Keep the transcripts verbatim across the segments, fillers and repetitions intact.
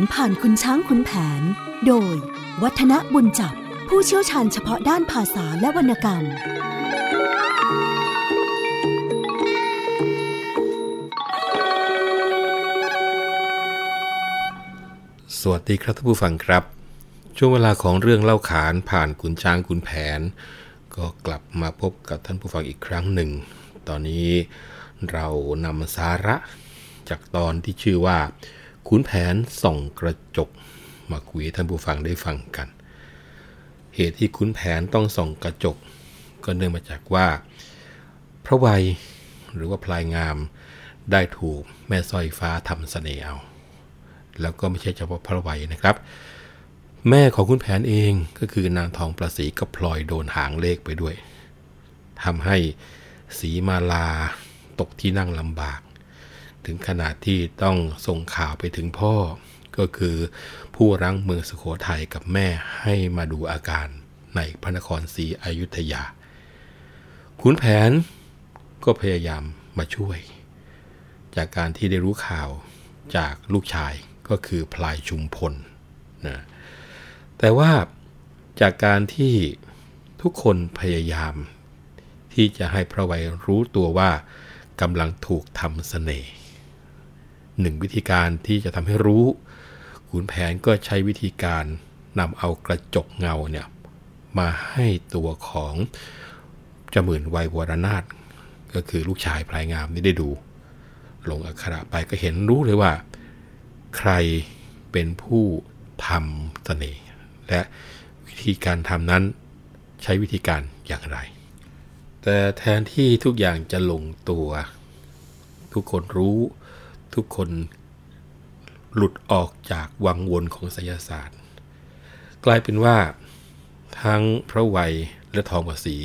ารผ่านคุณช้างขุนแผนโดยวัฒนะบุญจับผู้เชี่ยวชาญเฉพาะด้านภาษาและวรรณกรรมสวัสดีครับท่านผู้ฟังครับช่วงเวลาของเรื่องเล่าขานผ่านขุนช้างขุนแผนก็กลับมาพบกับท่านผู้ฟังอีกครั้งหนึ่งตอนนี้เรานำสาระจากตอนที่ชื่อว่าขุนแผนส่องกระจกมาคุยให้ท่านผู้ฟังได้ฟังกันเหตุที่ขุนแผนต้องส่องกระจกก็เนื่องมาจากว่าพระไวยหรือว่าพลายงามได้ถูกแม่สร้อยฟ้าทำเสน่ห์เอาแล้วก็ไม่ใช่เฉพาะพระไวยนะครับแม่ของขุนแผนเองก็คือนางทองประศรีก็พลอยโดนหางเลขไปด้วยทำให้ศรีมาลาตกที่นั่งลำบากถึงขนาดที่ต้องส่งข่าวไปถึงพ่อก็คือผู้รั้งเมืองสุโขทัยกับแม่ให้มาดูอาการในพระนครศรีอยุธยาขุนแผนก็พยายามมาช่วยจากการที่ได้รู้ข่าวจากลูกชายก็คือพลายชุมพลนะแต่ว่าจากการที่ทุกคนพยายามที่จะให้พระไวยรู้ตัวว่ากำลังถูกทำเสน่ห์หนึ่งวิธีการที่จะทำให้รู้ขุนแผนก็ใช้วิธีการนำเอากระจกเงาเนี่ยมาให้ตัวของจมื่นไวยวรนาถก็คือลูกชายพลายงามนี่ได้ดูลงอักขระไปก็เห็นรู้เลยว่าใครเป็นผู้ทำเสน่ห์และวิธีการทำนั้นใช้วิธีการอย่างไรแต่แทนที่ทุกอย่างจะลงตัวทุกคนรู้ทุกคนหลุดออกจากวังวนของไสยศาสตร์กลายเป็นว่าทั้งพระไวยและทองประศรี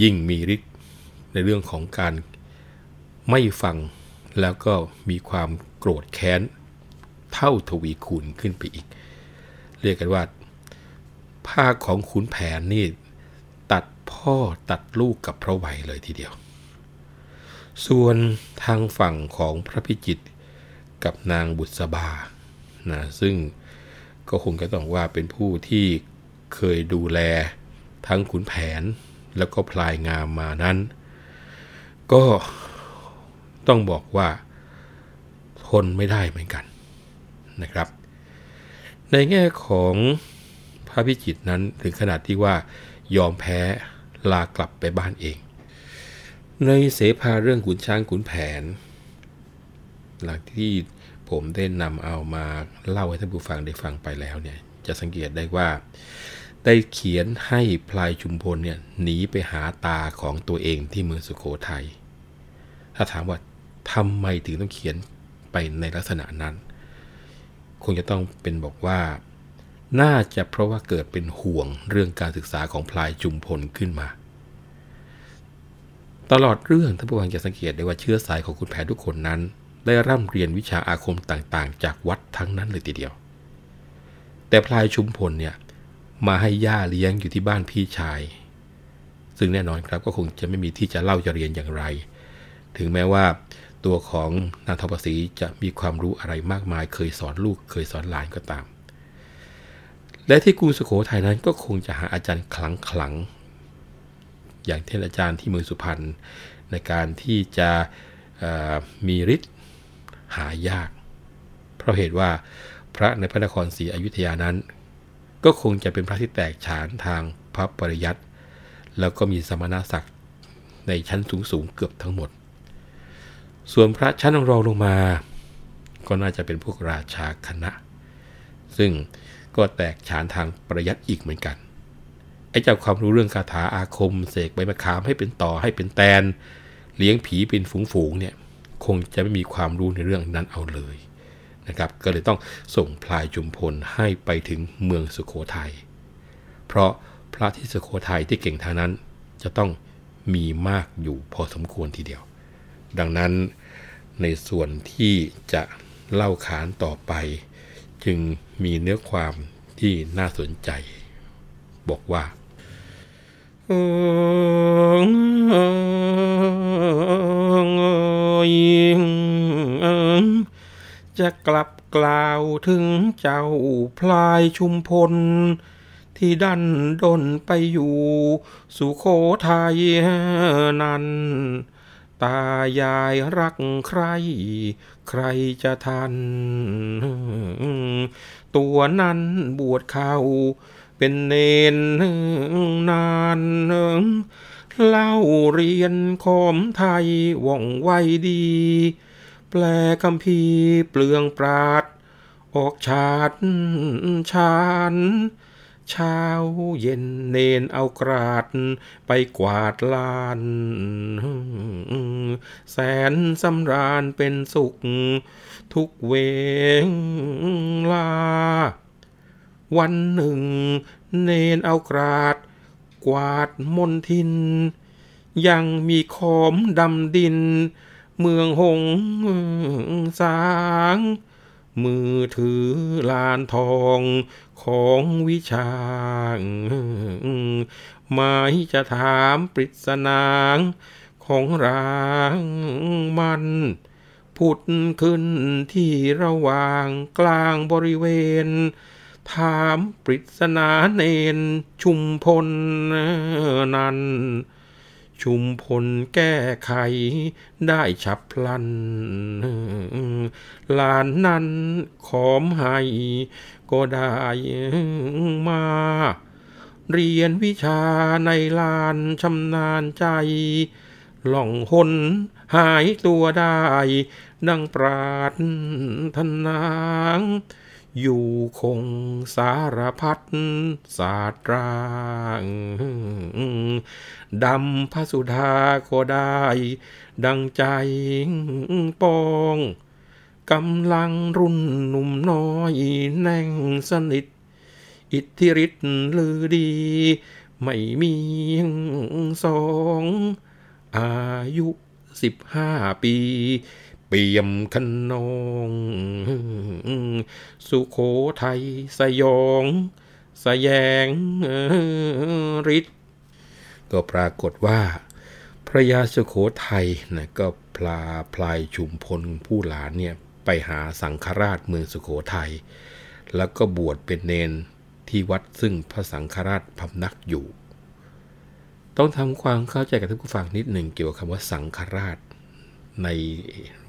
ยิ่งมีฤทธิ์ในเรื่องของการไม่ฟังแล้วก็มีความโกรธแค้นเท่าทวีคูณขึ้นไปอีกเรียกกันว่าภาคของขุนแผนนี่ตัดพ่อตัดลูกกับพระไวยเลยทีเดียวส่วนทางฝั่งของพระพิจิตรกับนางบุษบานะซึ่งก็คงจะต้องว่าเป็นผู้ที่เคยดูแลทั้งขุนแผนแล้วก็พลายงามมานั้นก็ต้องบอกว่าทนไม่ได้เหมือนกันนะครับในแง่ของพระพิจิตรนั้นถึงขนาดที่ว่ายอมแพ้ลากลับไปบ้านเองในเสภาเรื่องขุนช้างขุนแผนหลังที่ผมได้นำเอามาเล่าให้ท่านผู้ฟังได้ฟังไปแล้วเนี่ยจะสังเกตได้ว่าได้เขียนให้พลายชุมพลเนี่ยหนีไปหาตาของตัวเองที่เมืองสุโขทัยถ้าถามว่าทำไมถึงต้องเขียนไปในลักษณะนั้นคงจะต้องเป็นบอกว่าน่าจะเพราะว่าเกิดเป็นห่วงเรื่องการศึกษาของพลายชุมพลขึ้นมาตลอดเรื่องท่านผู้ฟังจะสังเกตได้ว่าเชื้อสายของขุนแผนทุกคนนั้นได้ร่ำเรียนวิชาอาคมต่างๆจากวัดทั้งนั้นเลยทีเดียวแต่พลายชุมพลเนี่ยมาให้ย่าเลี้ยงอยู่ที่บ้านพี่ชายซึ่งแน่นอนครับก็คงจะไม่มีที่จะเล่าจะเรียนอย่างไรถึงแม้ว่าตัวของนางทองประศรีจะมีความรู้อะไรมากมายเคยสอนลูกเคยสอนหลานก็ตามและที่กรุงสุโขทัยนั้นก็คงจะหาอาจารย์คลังๆอย่างเช่นอาจารย์ที่เมืองสุพรรณในการที่จะมีฤทธิ์หายากเพราะเหตุว่าพระในพระนครศรีอยุธยานั้นก็คงจะเป็นพระที่แตกฉานทางพระปริยัติแล้วก็มีสมณศักดิ์ในชั้นสูงๆเกือบทั้งหมดส่วนพระชั้นรองลงมาก็น่าจะเป็นพวกราชาคณะซึ่งก็แตกฉานทางปริยัติอีกเหมือนกันไอ้เจ้าความรู้เรื่องคาถาอาคมเสกใบมะขามให้เป็นต่อให้เป็นแตนเลี้ยงผีเป็นฝูงๆเนี่ยคงจะไม่มีความรู้ในเรื่องนั้นเอาเลยนะครับก็เลยต้องส่งพลายจุมพลให้ไปถึงเมืองสุโขทัยเพราะพระที่สุโขทัยที่เก่งทางนั้นจะต้องมีมากอยู่พอสมควรทีเดียวดังนั้นในส่วนที่จะเล่าขานต่อไปจึงมีเนื้อความที่น่าสนใจบอกว่าจะกลับ กล่าวถึงเจ้าพลายชุมพลที่ดันดนไปอยู่สุโขทัยนั้นตายายรักใครใครจะทันตัวนั้นบวชเข้าเป็นเนนนานเล่าเรียนขอมไทยว่องไวดีแปลคัมภีร์เปลืองปราดออกฉาดชานเช้าเย็นเนนเอากราดไปกวาดลานแสนสำราญเป็นสุขทุกเวลาวันหนึ่งเนนเอากราดกวาดมนทินยังมีขอมดำดินเมืองหงสางมือถือลานทองของวิชาหมายจะถามปริศนาของร่างมันผุดขึ้นที่ระหว่างกลางบริเวณถามปริศนาเนนชุมพลนั้นชุมพลแก้ไขได้ฉับพลันหลานนั้นขอมให้ก็ได้มาเรียนวิชาในลานชำนาญใจหล่องหนหายตัวได้ดังปรารถนาอยู่คงสารพัดศาสตราดำพระสุธาก็ได้ดังใจปองกำลังรุ่นหนุ่มน้อยแน่งสนิทอิทธิฤทธิ์ลือดีไม่มีสองอายุสิบห้าปีเปี่ยมขนองสุโขทัยสยองสยงฤทธิ์ก็ปรากฏว่าพระยาสุโขทัยนะก็พาพลายชุมพลผู้หลานเนี่ยไปหาสังฆราชเมืองสุโขทัยแล้วก็บวชเป็นเนนที่วัดซึ่งพระสังฆราชพำนักอยู่ต้องทำความเข้าใจกับท่านผู้ฟังนิดหนึ่งเกี่ยวกับคำว่าสังฆราชใน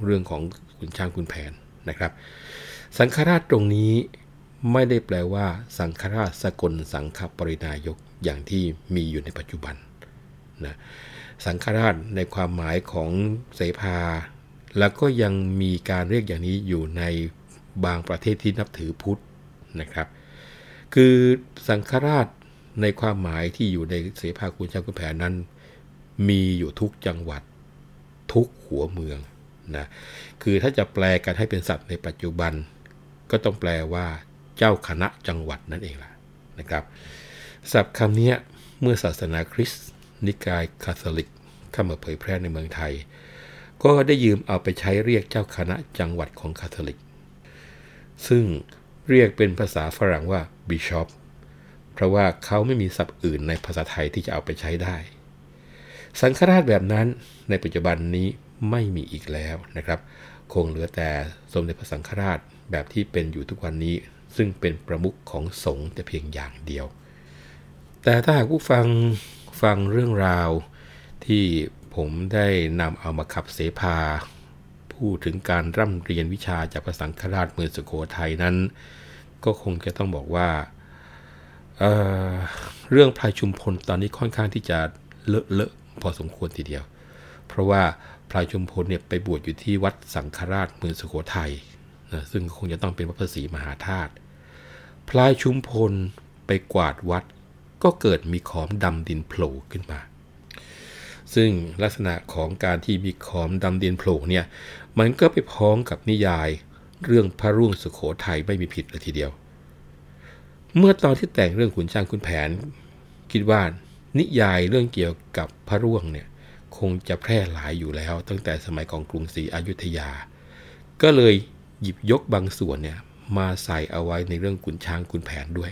เรื่องของขุนช้างขุนแผนนะครับสังฆราชตรงนี้ไม่ได้แปลว่าสังฆราชสกลสังฆปรินายกอย่างที่มีอยู่ในปัจจุบันนะสังฆราชในความหมายของเสภาแล้วก็ยังมีการเรียกอย่างนี้อยู่ในบางประเทศที่นับถือพุทธนะครับคือสังฆราชในความหมายที่อยู่ในเสภาขุนช้างขุนแผนนั้นมีอยู่ทุกจังหวัดทุกหัวเมืองนะคือถ้าจะแปลกันให้เป็นศัพท์ในปัจจุบันก็ต้องแปลว่าเจ้าคณะจังหวัดนั่นเองล่ะนะครับศัพท์คำนี้เมื่อศาสนาคริสต์นิกายคาทอลิกเข้ามาเผยแพร่ในเมืองไทยก็ได้ยืมเอาไปใช้เรียกเจ้าคณะจังหวัดของคาทอลิกซึ่งเรียกเป็นภาษาฝรั่งว่าบิชอปเพราะว่าเขาไม่มีศัพท์อื่นในภาษาไทยที่จะเอาไปใช้ได้สังฆราชแบบนั้นในปัจจุบันนี้ไม่มีอีกแล้วนะครับคงเหลือแต่สมเด็จพระสังฆราชแบบที่เป็นอยู่ทุกวันนี้ซึ่งเป็นประมุขของสงฆ์แต่เพียงอย่างเดียวแต่ถ้าหากผู้ฟังฟังเรื่องราวที่ผมได้นำเอามาขับเสภาพูดถึงการร่ำเรียนวิชาจากพระสังฆราชเมืองสุโขทัยนั้นก็คงจะต้องบอกว่า เอ่อ เรื่องพลายชุมพลตอนนี้ค่อนข้างที่จะเลอะเลอะพอสมควรทีเดียวเพราะว่าพลายชุมพลเนี่ยไปบวชอยู่ที่วัดสังฆราชเมืองสุโขทัยนะซึ่งคงจะต้องเป็นวัดพระศรีมหาธาตุพลายชุมพลไปกวาดวัดก็เกิดมีขอมดำดินโผล่ขึ้นมาซึ่งลักษณะของการที่มีขอมดำดินโผล่เนี่ยมันก็ไปพ้องกับนิยายเรื่องพระรุ่งสุโขทัยไม่มีผิดเลยทีเดียวเมื่อตอนที่แต่งเรื่องขุนช้างขุนแผนคิดว่านิยายเรื่องเกี่ยวกับพระร่วงเนี่ยคงจะแพร่หลายอยู่แล้วตั้งแต่สมัยของกรุงศรีอยุธยาก็เลยหยิบยกบางส่วนเนี่ยมาใส่เอาไว้ในเรื่องขุนช้างขุนแผนด้วย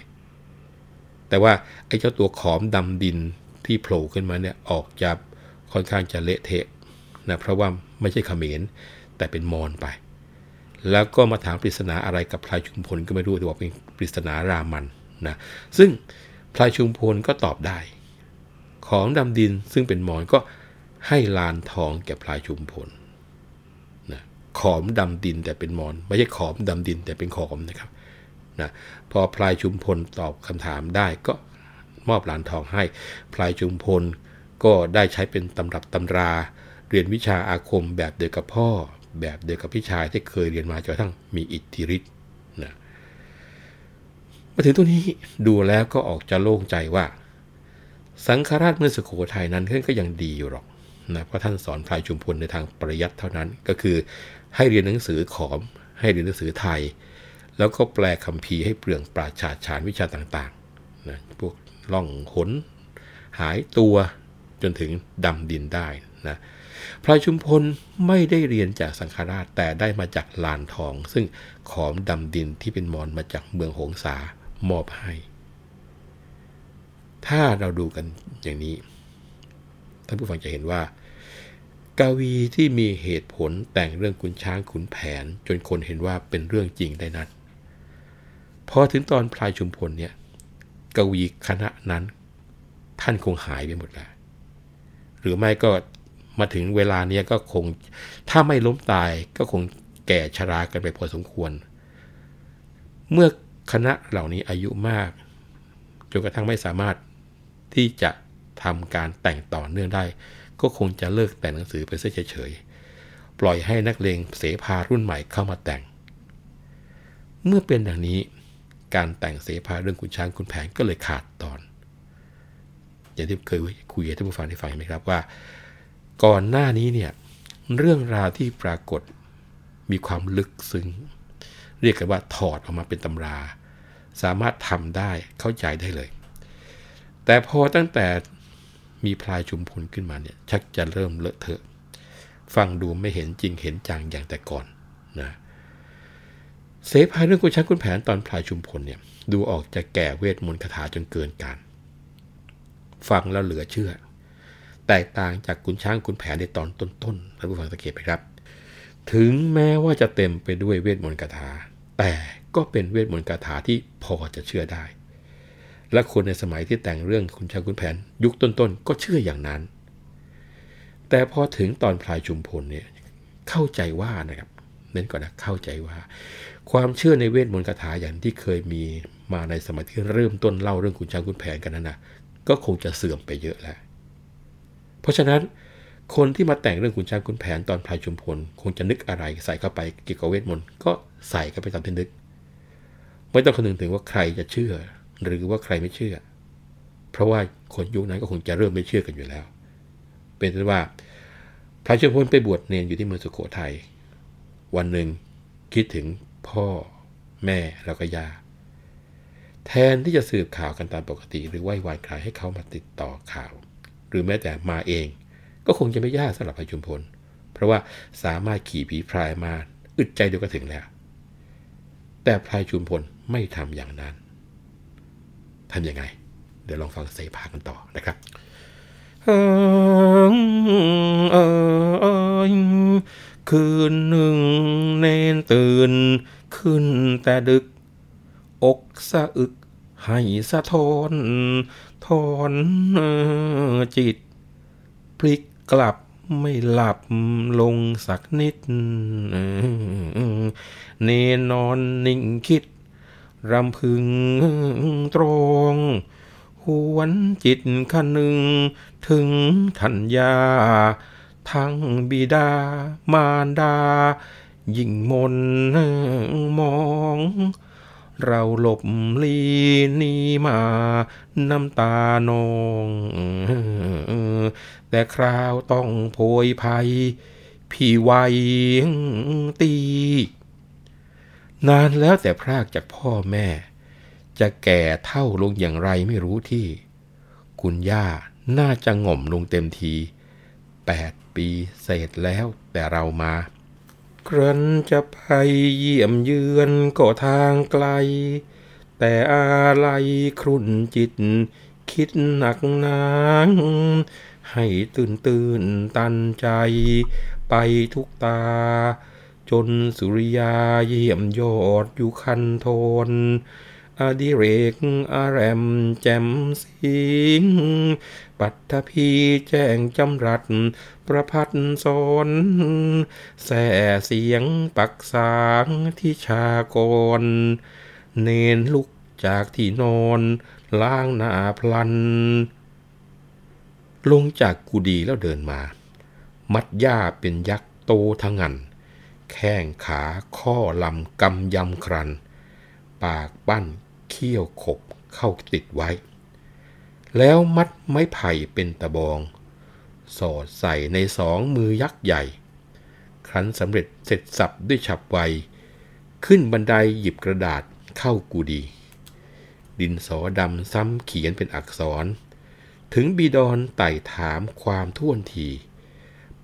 แต่ว่าไอ้เจ้าตัวขอมดำดินที่โผล่ขึ้นมาเนี่ยออกจากค่อนข้างจะเละเทะนะเพราะว่าไม่ใช่เขมรแต่เป็นมอญไป แล้วก็มาถามปริศนาอะไรกับพลายชุมพลก็ไม่รู้แต่บอกเป็นปริศนารามันนะซึ่งพลายชุมพลก็ตอบได้ของดำดินซึ่งเป็นมอนก็ให้ลานทองแก่พลายชุมพลนะขอมดำดินแต่เป็นมอนไม่ใช่ขอมดำดินแต่เป็นขอมนะครับนะพอพลายชุมพลตอบคำถามได้ก็มอบลานทองให้พลายชุมพลก็ได้ใช้เป็นตำรับตำราเรียนวิชาอาคมแบบเดียวกับพ่อแบบเดียวกับพี่ชายที่เคยเรียนมาจนกระทั่งมีอิทธิฤทธิ์นะมาถึงตรงนี้ดูแล้วก็ออกจะโล่งใจว่าสังฆราชเมืองสุโขทัยนั้นท่านก็ยังดีอยู่หรอกนะเพราะท่านสอนพลายชุมพลในทางปริยัติเท่านั้นก็คือให้เรียนหนังสือขอมให้เรียนหนังสือไทยแล้วก็แปลคัมภีร์ให้เปลืองปราชญ์ชาญวิชาต่างๆนะพวกล่องหนหายตัวจนถึงดำดินได้นะพลายชุมพลไม่ได้เรียนจากสังฆราชแต่ได้มาจากลานทองซึ่งขอมดำดินที่เป็นมอนมาจากเมืองหงสามอบให้ถ้าเราดูกันอย่างนี้ท่านผู้ฟังจะเห็นว่ากวีที่มีเหตุผลแต่งเรื่องขุนช้างขุนแผนจนคนเห็นว่าเป็นเรื่องจริงได้นั้นพอถึงตอนพลายชุมพลเนี่ยกวีคณะนั้นท่านคงหายไปหมดแล้วหรือไม่ก็มาถึงเวลาเนี้ยก็คงถ้าไม่ล้มตายก็คงแก่ชรากันไปพอสมควรเมื่อคณะเหล่านี้อายุมากจนกระทั่งไม่สามารถที่จะทำการแต่งต่อเนื่องได้ก็คงจะเลิกแต่งหนังสือไปซะเฉยๆปล่อยให้นักเลงเสภารุ่นใหม่เข้ามาแต่งเมื่อเป็นอย่างนี้การแต่งเสภาเรื่องขุนช้างขุนแผนก็เลยขาดตอนอย่างที่เคยคุยให้ท่านผู้ฟังได้ฟังไหมครับว่าก่อนหน้านี้เนี่ยเรื่องราวที่ปรากฏมีความลึกซึ้งเรียกกันว่าถอดออกมาเป็นตำราสามารถทำได้เข้าใจได้เลยแต่พอตั้งแต่มีพลายชุมพลขึ้นมาเนี่ยชักจะเริ่มเลอะเทอะฟังดูไม่เห็นจริงเห็นจังอย่างแต่ก่อนนะเสภาเรื่องขุนช้างขุนแผนตอนพลายชุมพลเนี่ยดูออกจะแก่เวทมนต์คาถาจนเกินการฟังแล้วเหลือเชื่อแตกต่างจากขุนช้างขุนแผนในตอนต้นๆท่านผู้ฟังสังเกตไหมครับถึงแม้ว่าจะเต็มไปด้วยเวทมนต์คาถาแต่ก็เป็นเวทมนต์คาถาที่พอจะเชื่อได้และคนในสมัยที่แต่งเรื่องขุนช้างขุนแผนยุคต้นๆก็เชื่ออย่างนั้นแต่พอถึงตอนพลายชุมพลเนี่ยเข้าใจว่านะครับเน้นก่อนนะเข้าใจว่าความเชื่อในเวทมนต์คาถาอย่างที่เคยมีมาในสมัยที่เริ่มต้นเล่าเรื่องขุนช้างขุนแผนกันนั้นนะก็คงจะเสื่อมไปเยอะแล้วเพราะฉะนั้นคนที่มาแต่งเรื่องขุนช้างขุนแผนตอนพลายชุมพลคงจะนึกอะไรใส่เข้าไปเกี่ยวกับเวทมนต์ก็ใส่เข้าไปตามที่นึกไม่ต้องคำนึงถึงว่าใครจะเชื่อหรือว่าใครไม่เชื่อเพราะว่าคนยุคนั้นก็คงจะเริ่มไม่เชื่อกันอยู่แล้วเป็นแต่ว่าพลายชุมพลไปบวชเนรอยู่ที่เมืองสุโขทัยวันหนึ่งคิดถึงพ่อแม่แล้วก็ย่าแทนที่จะสืบข่าวกันตามปกติหรือไหว้วานใครให้เขามาติดต่อข่าวหรือแม้แต่มาเองก็คงจะไม่ยากสำหรับพลายชุมพลเพราะว่าสามารถขี่ผีพรายมาอึดใจเดียวก็ถึงแล้วแต่พลายชุมพลไม่ทำอย่างนั้นทำยังไงเดี๋ยวลองฟังเสภากันต่อนะครับคืนหนึ่งเนนตื่นขึ้นแต่ดึกอกสะอึกให้สะท้อนถอนจิตพลิกกลับไม่หลับลงสักนิดเนนอนนิ่งคิดรำพึงตรองหวนจิตคนึงถึงธัญญาทั้งบิดามารดายิ่งมนมองเราหลบลีนีมาน้ำตานองแต่คราวต้องโผยภัยพี่ไว้ตีนานแล้วแต่พรากจากพ่อแม่จะแก่เท่าลงอย่างไรไม่รู้ที่คุณย่าน่าจะง่อมลงเต็มทีแปดปีเศษแล้วแต่เรามาครั้นจะไปเยี่ยมเยือนก็ทางไกลแต่อะไรครุ่นจิตคิดหนักหนาให้ตื่นตื่นตันใจไปทุกตา จนสุริยาเยี่ยมยอดอยู่คันโทนอดิเรกอาแรมแจ่มสิงปัทภีแจ้งจำรัดประพัดสนแส่เสียงปักสางที่ชากรเนนลุกจากที่นอนล้างหน้าพลันลงจากกุฏิแล้วเดินมามัดย่าเป็นยักษ์โตทะงันแข้งขาข้อลำกำยำครันปากปั้นเขี้ยวขบเข้าติดไว้แล้วมัดไม้ไผ่เป็นตะบองสอดใส่ในสองมือยักษ์ใหญ่ครั้นสำเร็จเสร็จสับด้วยฉับไวขึ้นบันไดหยิบกระดาษเข้ากุฏิดินสอดำซ้ำเขียนเป็นอักษรถึงบิดรไต่ถามความท่วนที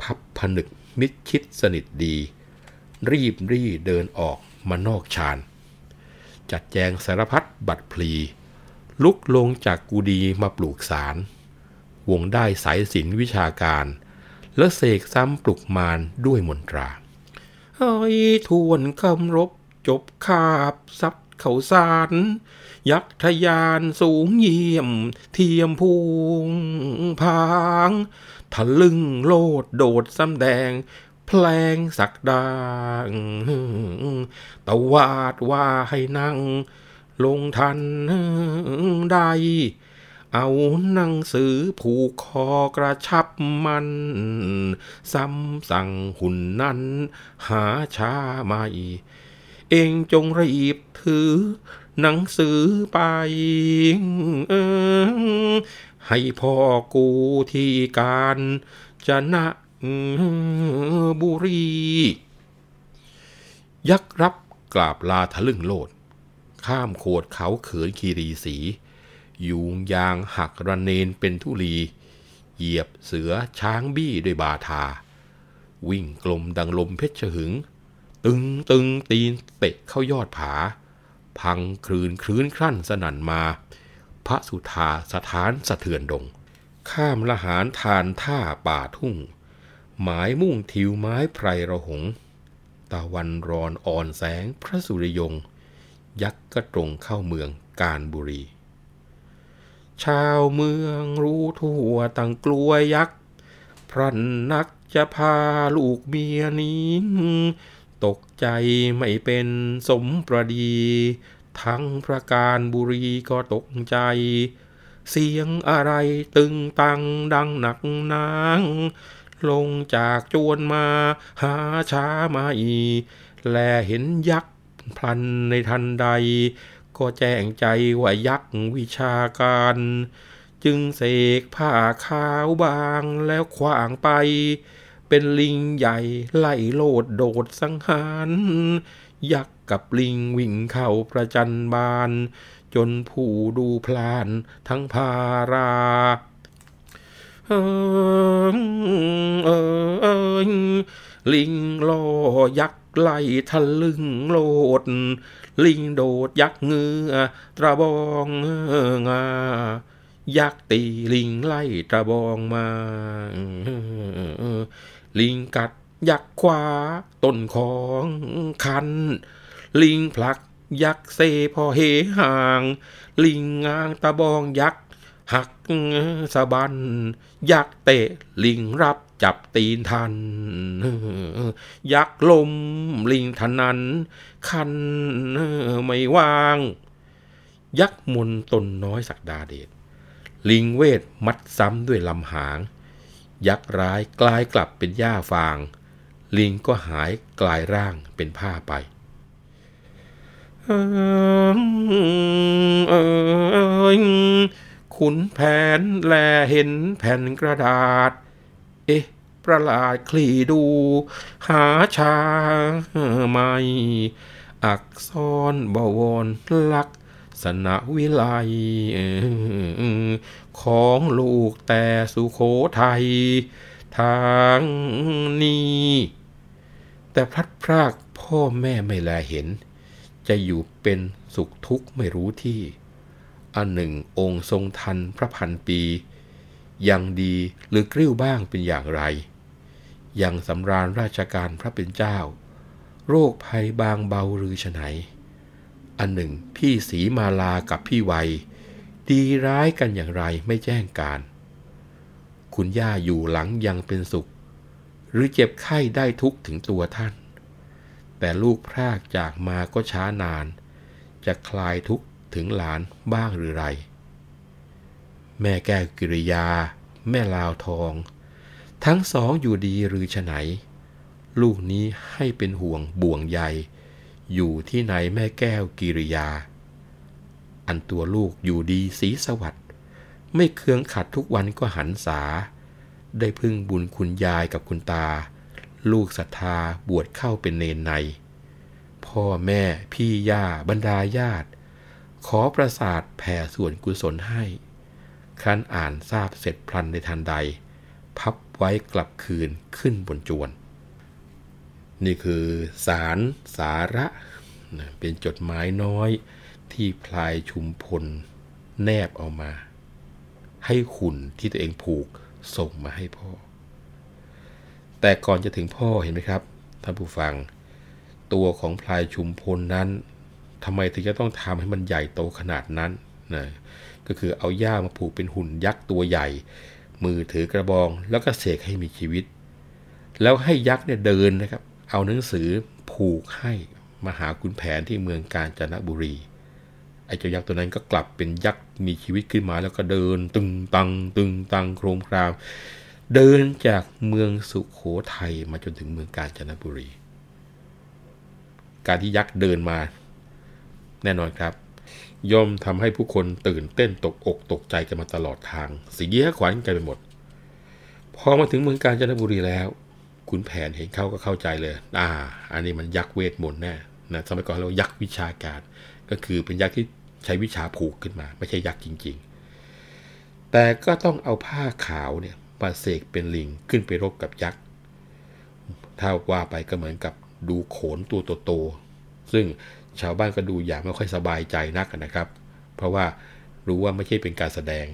พับผนึกมิดชิดสนิทดีรีบรี่เดินออกมานอกฌานจัดแจงสารพัดบัดพลีลุกลงจากกุฏิมาปลูกศาลวงได้สายศิลป์วิชาการและเสกซ้ำปลุกมารด้วยมนตราไอ้ทวนคำรบจบคาบซับเขาสารยักษ์ทะยานสูงเยี่ยมเทียมพูงพางทะลึ่งโลดโดดซ้ำแดงแพลงสักดางตะวาดว่าให้นั่งลงทันได้เอาหนังสือผูกคอกระชับมันซ้ำสั่งหุ่นนั้นหาช้าไม่เองจงรีบถือหนังสือไปเออให้พ่อกูที่การจะนะบุรียักษ์รับกราบลาทะลึ่งโลดข้ามโขดเขาเขินคีรีสียุงยางหักระเนนเป็นทุลีเหยียบเสือช้างบี้ด้วยบาทาวิ่งกลมดังลมเพชรหึงตึงตึงตีนเตะเข้ายอดผาพังคลื่นคลื่นครั่นสนั่นมาพระสุธาสถานสะเทือนดงข้ามละหารทานท่าป่าทุ่งหมายมุ่งทิวไม้ไพรระหงตะวันรอนอ่อนแสงพระสุริยงยักษ์ก็ตรงเข้าเมืองกาญบุรีชาวเมืองรู้ทั่วต่างกลัวยักษ์พรันนักจะพาลูกเมียนี้ตกใจไม่เป็นสมประดีทั้งพระกาญบุรีก็ตกใจเสียงอะไรตึงตังดังหนักหนาลงจากจวนมาหาช้ามาอีแลเห็นยักษ์พลันในทันใดก็แจ้งใจว่ายักษ์วิชาการจึงเสกผ้าขาวบางแล้วขวางไปเป็นลิงใหญ่ไล่โลดโดดสังหารยักษ์กับลิงวิ่งเข้าประจันบานจนผู้ดูพลานทั้งพาราเอิงเอิงลิงโลยักษ์ไล่ทะลึ่งโลดลิงโดดยักษ์เงือตะบองงายักษ์ตีลิงไล่ตะบองมาลิงกัดยักษ์คว้าต้นของคันลิงผลักยักษ์เซพอเหห่างลิงง้างตะบองยักษ์หักสะบันยักษ์เตะลิงรับจับตีนทันยักษ์ลมลิงทนันคันไม่ว่างยักษ์มนตนน้อยศักดาเดชลิงเวทมัดซ้ำด้วยลำหางยักษ์ร้ายกลายกลับเป็นหญ้าฟางลิงก็หายกลายร่างเป็นผ้าไปขุนแผนแลเห็นแผ่นกระดาษเอ๊ะประหลาดคลี่ดูหาชาไม่อักษรบวรลักษณวิไลของลูกแต่สุโขทัยทางนี้แต่พลัดพรากพ่อแม่ไม่แลเห็นจะอยู่เป็นสุขทุกข์ไม่รู้ที่อันหนึ่งองค์ทรงทันพระพันปียังดีหรือกริ้วบ้างเป็นอย่างไรยังสำราญราชการพระเป็นเจ้า โรคภัยบางเบาหรือไฉนอันหนึ่งพี่ศรีมาลากับพี่ไวดีร้ายกันอย่างไรไม่แจ้งการคุณย่าอยู่หลังยังเป็นสุขหรือเจ็บไข้ได้ทุกถึงตัวท่านแต่ลูกพรากจากมาก็ช้านานจะคลายทุกถึงหลานบ้างหรือไรแม่แก้วกิริยาแม่ลาวทองทั้งสองอยู่ดีหรือไฉนลูกนี้ให้เป็นห่วงบ่วงใยอยู่ที่ไหนแม่แก้วกิริยาอันตัวลูกอยู่ดีศรีสวัสดิ์ไม่เคืองขัดทุกวันก็หันษาได้พึ่งบุญคุณยายกับคุณตาลูกศรัทธาบวชเข้าเป็นเณรในพ่อแม่พี่ย่าบรรดาญาติขอประสาทแผ่ส่วนกุศลให้ครั้นอ่านทราบเสร็จพลันในทันใดพับไว้กลับคืนขึ้นบนจวนนี่คือสารสาระเป็นจดหมายน้อยที่พลายชุมพลแนบเอามาให้หุ่นที่ตัวเองผูกส่งมาให้พ่อแต่ก่อนจะถึงพ่อเห็นไหมครับท่านผู้ฟังตัวของพลายชุมพลนั้นทำไมถึงจะต้องทำให้มันใหญ่โตขนาดนั้นนะก็คือเอาย่ามาผูกเป็นหุ่นยักษ์ตัวใหญ่มือถือกระบองแล้วก็เสกให้มีชีวิตแล้วให้ยักษ์เนี่ยเดินนะครับเอาหนังสือผูกให้มาหาขุนแผนที่เมืองกาญจนบุรีไอ้เจ้ายักษ์ตัวนั้นก็กลับเป็นยักษ์มีชีวิตขึ้นมาแล้วก็เดินตึงตังตึงตังโครมครามเดินจากเมืองสุโขทัยมาจนถึงเมืองกาญจนบุรีการที่ยักษ์เดินมาแน่นอนครับย่อมทำให้ผู้คนตื่นเต้นตกอกตกใจกันมาตลอดทางเสียขวัญกันไปหมดพอมาถึงเมืองกาญจนบุรีแล้วขุนแผนเห็นเขาก็เข้าใจเลยอ่าอันนี้มันยักษ์เวทมนต์แน่นะสมัยก่อนเรายักษ์วิชาการก็คือเป็นยักษ์ที่ใช้วิชาผูกขึ้นมาไม่ใช่ยักษ์จริงๆแต่ก็ต้องเอาผ้าขาวเนี่ยมาเสกเป็นลิงขึ้นไปรบกับยักษ์ถ้าว่าไปก็เหมือนกับดูโขนตัวโตๆซึ่งชาวบ้านก็ดูอย่างไม่ค่อยสบายใจนักนะครับเพราะว่ารู้ว่าไม่ใช่เป็นการแสดง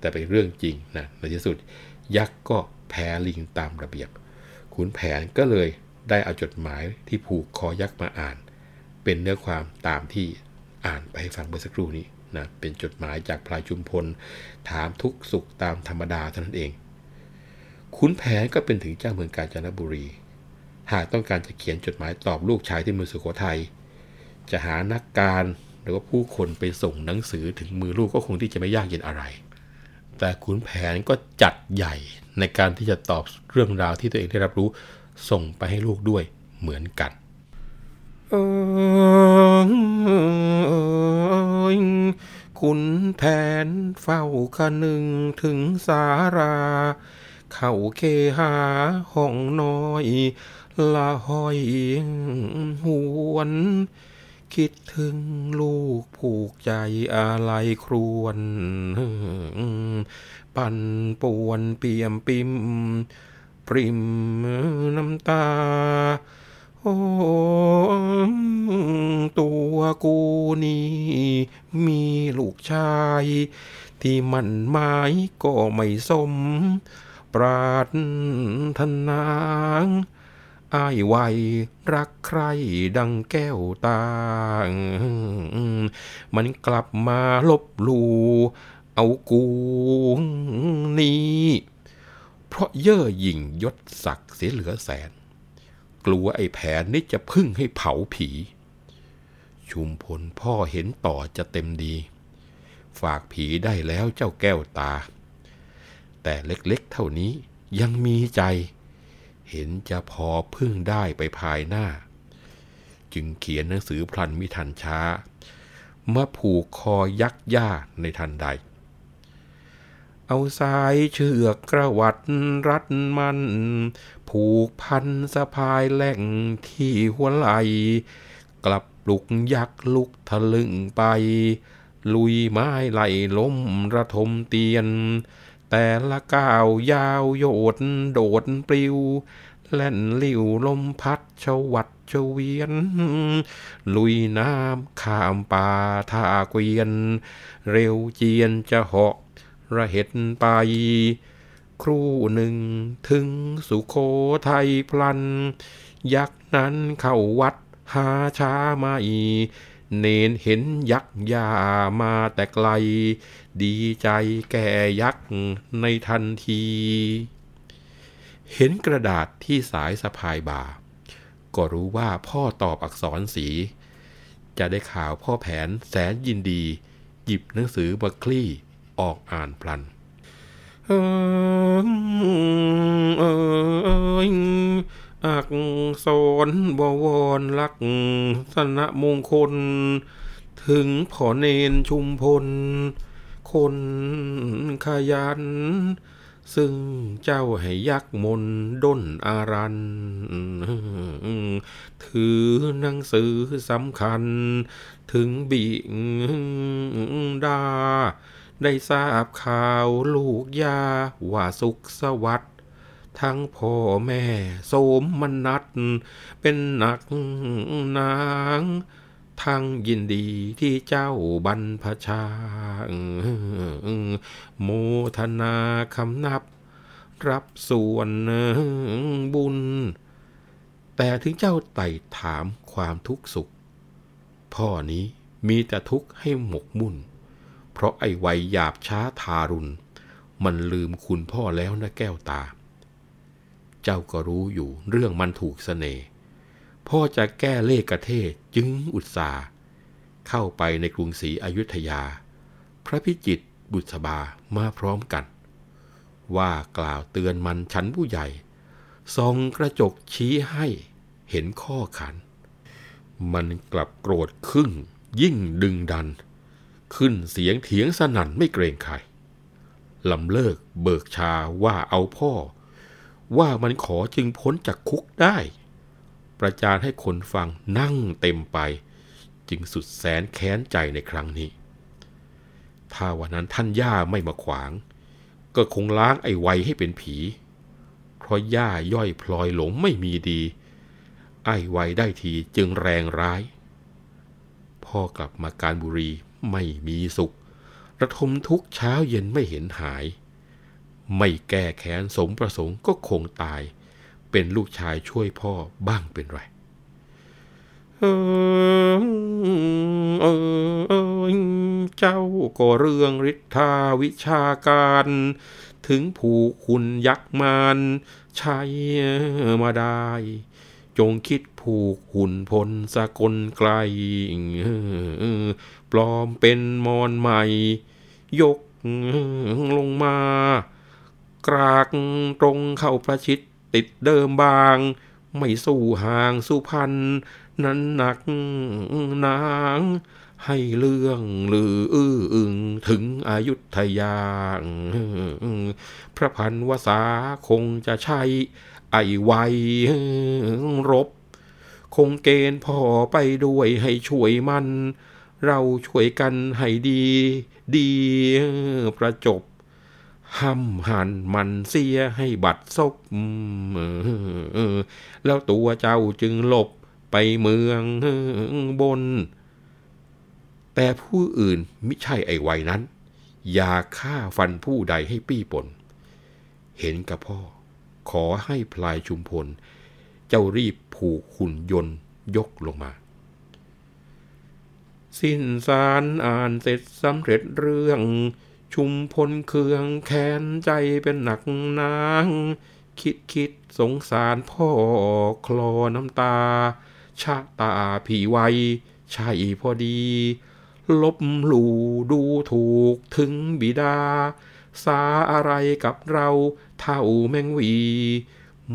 แต่เป็นเรื่องจริงนะในที่สุดยักษ์ก็แพ้ลิงตามระเบียบขุนแผนก็เลยได้เอาจดหมายที่ผูกคอยักษ์มาอ่านเป็นเนื้อความตามที่อ่านไปฟังเมื่อสักครู่นี้นะเป็นจดหมายจากพลายชุมพลถามทุกสุขตามธรรมดาเท่านั้นเองขุนแผนก็เป็นถึงเจ้าเมืองกาญจนบุรีหากต้องการจะเขียนจดหมายตอบลูกชายที่เมืองสุโขทัยจะหานักการหรือว่าผู้คนไปส่งหนังสือถึงมือลูกก็คงที่จะไม่ยากเย็นอะไรแต่ขุนแผนก็จัดใหญ่ในการที่จะตอบเรื่องราวที่ตัวเองได้รับรู้ส่งไปให้ลูกด้วยเหมือนกันขุนแผนเฝ้าคนึงถึงสาราเข้าเคหาห้องน้อยละห้อยหวนคิดถึงลูกผูกใจอะไรครวนปั่นป่วนเปี่ยมปิ่มปริมน้ำตาโอ้ตัวกูนี่มีลูกชายที่มันหมายก็ไม่สมปรารถนาอ้ายไวรักใครดังแก้วตามันกลับมาลบลู่เอากูนี้เพราะเย่อหยิ่งยศศักดิ์เสียเหลือแสนกลัวไอ้แผนนี่จะพึ่งให้เผาผีชุมพลพ่อเห็นต่อจะเต็มดีฝากผีได้แล้วเจ้าแก้วตาแต่เล็กๆเท่านี้ยังมีใจเห็นจะพอพึ่งได้ไปภายหน้าจึงเขียนหนังสือพลันมิทันช้ามาผูกคอยักษ์ย่าในทันใดเอาสายเชือกกระวัดรัดมันผูกพันสะพายแหล่งที่หัวไหลกลับปลุกยักษ์ลุกทะลึ่งไปลุยไม้ไหลล้มระทมเตียนแต่ละก้าวยาวโยดโดดปลิวแล่นลิ่วลมพัดชวัดชเวียนลุยน้ำข้ามป่าท่าเกวียนเร็วเจียนจะเหาะระเห็ดไปครู่หนึ่งถึงสุโขทัยพลันยักษ์นั้นเข้าวัด หาช้าไม่เนนเห็นยักษ์ย่ามาแต่ไกลดีใจแก่ยักษ์ในทันทีเห็นกระดาษที่สายสะพายบ่าก็รู้ว่าพ่อตอบอักษรสีจะได้ข่าวพ่อแผนแสนยินดีหยิบหนังสือบัคลี่ออกอ่านพลันเอ่อเอ่ออักษรบวรลักษณะมงคลถึงพ่อเนนชุมพลคนขยันซึ่งเจ้าให้ยักษ์มนด้นอารันถือหนังสือสำคัญถึงบิดาได้ทราบข่าวลูกยาว่าสุขสวัสดิ์ทั้งพ่อแม่โสมนัสเป็นหนักหนางทั้งยินดีที่เจ้าบรรพชาโมทนาคำนับรับส่วนบุญแต่ถึงเจ้าไต่ถามความทุกข์สุขพ่อนี้มีแต่ทุกข์ให้หมกมุ่นเพราะไอ้วัยหยาบช้าทารุณมันลืมคุณพ่อแล้วนะแก้วตาเจ้าก็รู้อยู่เรื่องมันถูกเสน่ห์พ่อจะแก้เล่ห์กระเทศจึงอุตส่าห์เข้าไปในกรุงศรีอยุธยาพระพิจิตรบุษบามาพร้อมกันว่ากล่าวเตือนมันชั้นผู้ใหญ่ส่องกระจกชี้ให้เห็นข้อขันมันกลับโกรธขึ้นยิ่งดึงดันขึ้นเสียงเถียงสนั่นไม่เกรงใครลำเลิกเบิกชาว่าเอาพ่อว่ามันขอจึงพ้นจากคุกได้ประจานให้คนฟังนั่งเต็มไปจึงสุดแสนแค้นใจในครั้งนี้ถ้าวันนั้นท่านย่าไม่มาขวางก็คงล้างไอ้ไวให้เป็นผีเพราะย่าย่อยพลอยหลงไม่มีดีไอ้ไวได้ทีจึงแรงร้ายพ่อกลับมาการบุรีไม่มีสุขระทมทุกเช้าเย็นไม่เห็นหายไม่แก้แค้นสมประสงค์ก็คงตายเป็นลูกชายช่วยพ่อบ้างเป็นไรเออเออเจ้าก็เรื่องฤทธาวิชาการถึงผูกคุณยักษ์มารใช้มาได้จงคิดผูกหุ่นพลสกลไกลปลอมเป็นมอนใหม่ยกลงมากรากตรงเข้าประชิดติดเดิมบางไม่สู้ห่างสุพรรณนั้นหนักหนางให้เรื่องหรืออื้ออึงถึงอยุธยาพระพันวษาคงจะใช้ไอ้ไวรบคงเกณฑ์พ่อไปด้วยให้ช่วยมันเราช่วยกันให้ดีดีประจบห้ำหันมันเสียให้บัดซบแล้วตัวเจ้าจึงหลบไปเมืองบนแต่ผู้อื่นมิใช่ไอ้ไวนั้นอย่าฆ่าฟันผู้ใดให้ปี้ปนเห็นกับพ่อขอให้พลายชุมพลเจ้ารีบผูกหุ่นยนต์ยกลงมาสิ้นสารอ่านเสร็จสำเร็จเรื่องชุมพลเคืองแค้นใจเป็นหนักหนางคิดคิดสงสารพ่อคลอน้ำตาชะตาผีไวใช่พอดีลบหลู่ดูถูกถึงบิดาสาอะไรกับเราเท่าแมงวี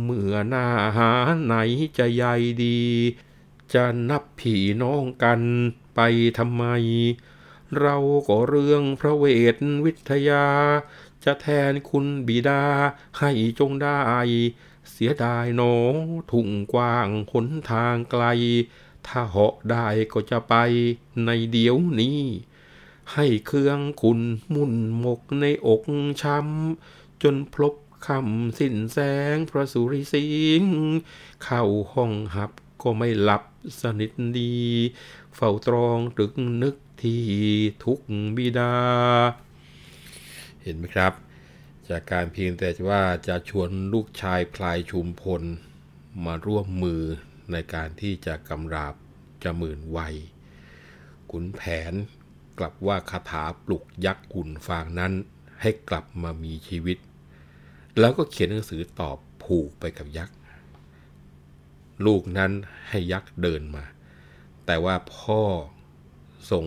เมื่อหน้าหาไหนจะใหญ่ดีจะนับผีน้องกันไปทำไมเราก็เรื่องพระเวทวิทยาจะแทนคุณบิดาให้จงได้เสียดายหนอทุ่งกว้างหนทางไกลถ้าเหาะได้ก็จะไปในเดี๋ยวนี้ให้เครื่องคุณมุ่นหมกในอกช้ำจนพลบคำสิ้นแสงพระสุริสิงเข้าห้องหับก็ไม่หลับสนิทดีเฝ้าตรองตรึกนึกที่ทุกบิดาเห็นไหมครับจากการเพียงแต่ว่าจะชวนลูกชายพลายชุมพลมาร่วมมือ ในการที่จะกำราบจมื่นไวขุนแผนกลับว่าคาถาปลุกยักษ์ขุนฟางนั้นให้กลับมามีชีวิตแล้วก็เขียนหนังสือตอบผูกไปกับยักษ์ลูกนั้นให้ยักษ์เดินมาแต่ว่าพ่อส่ง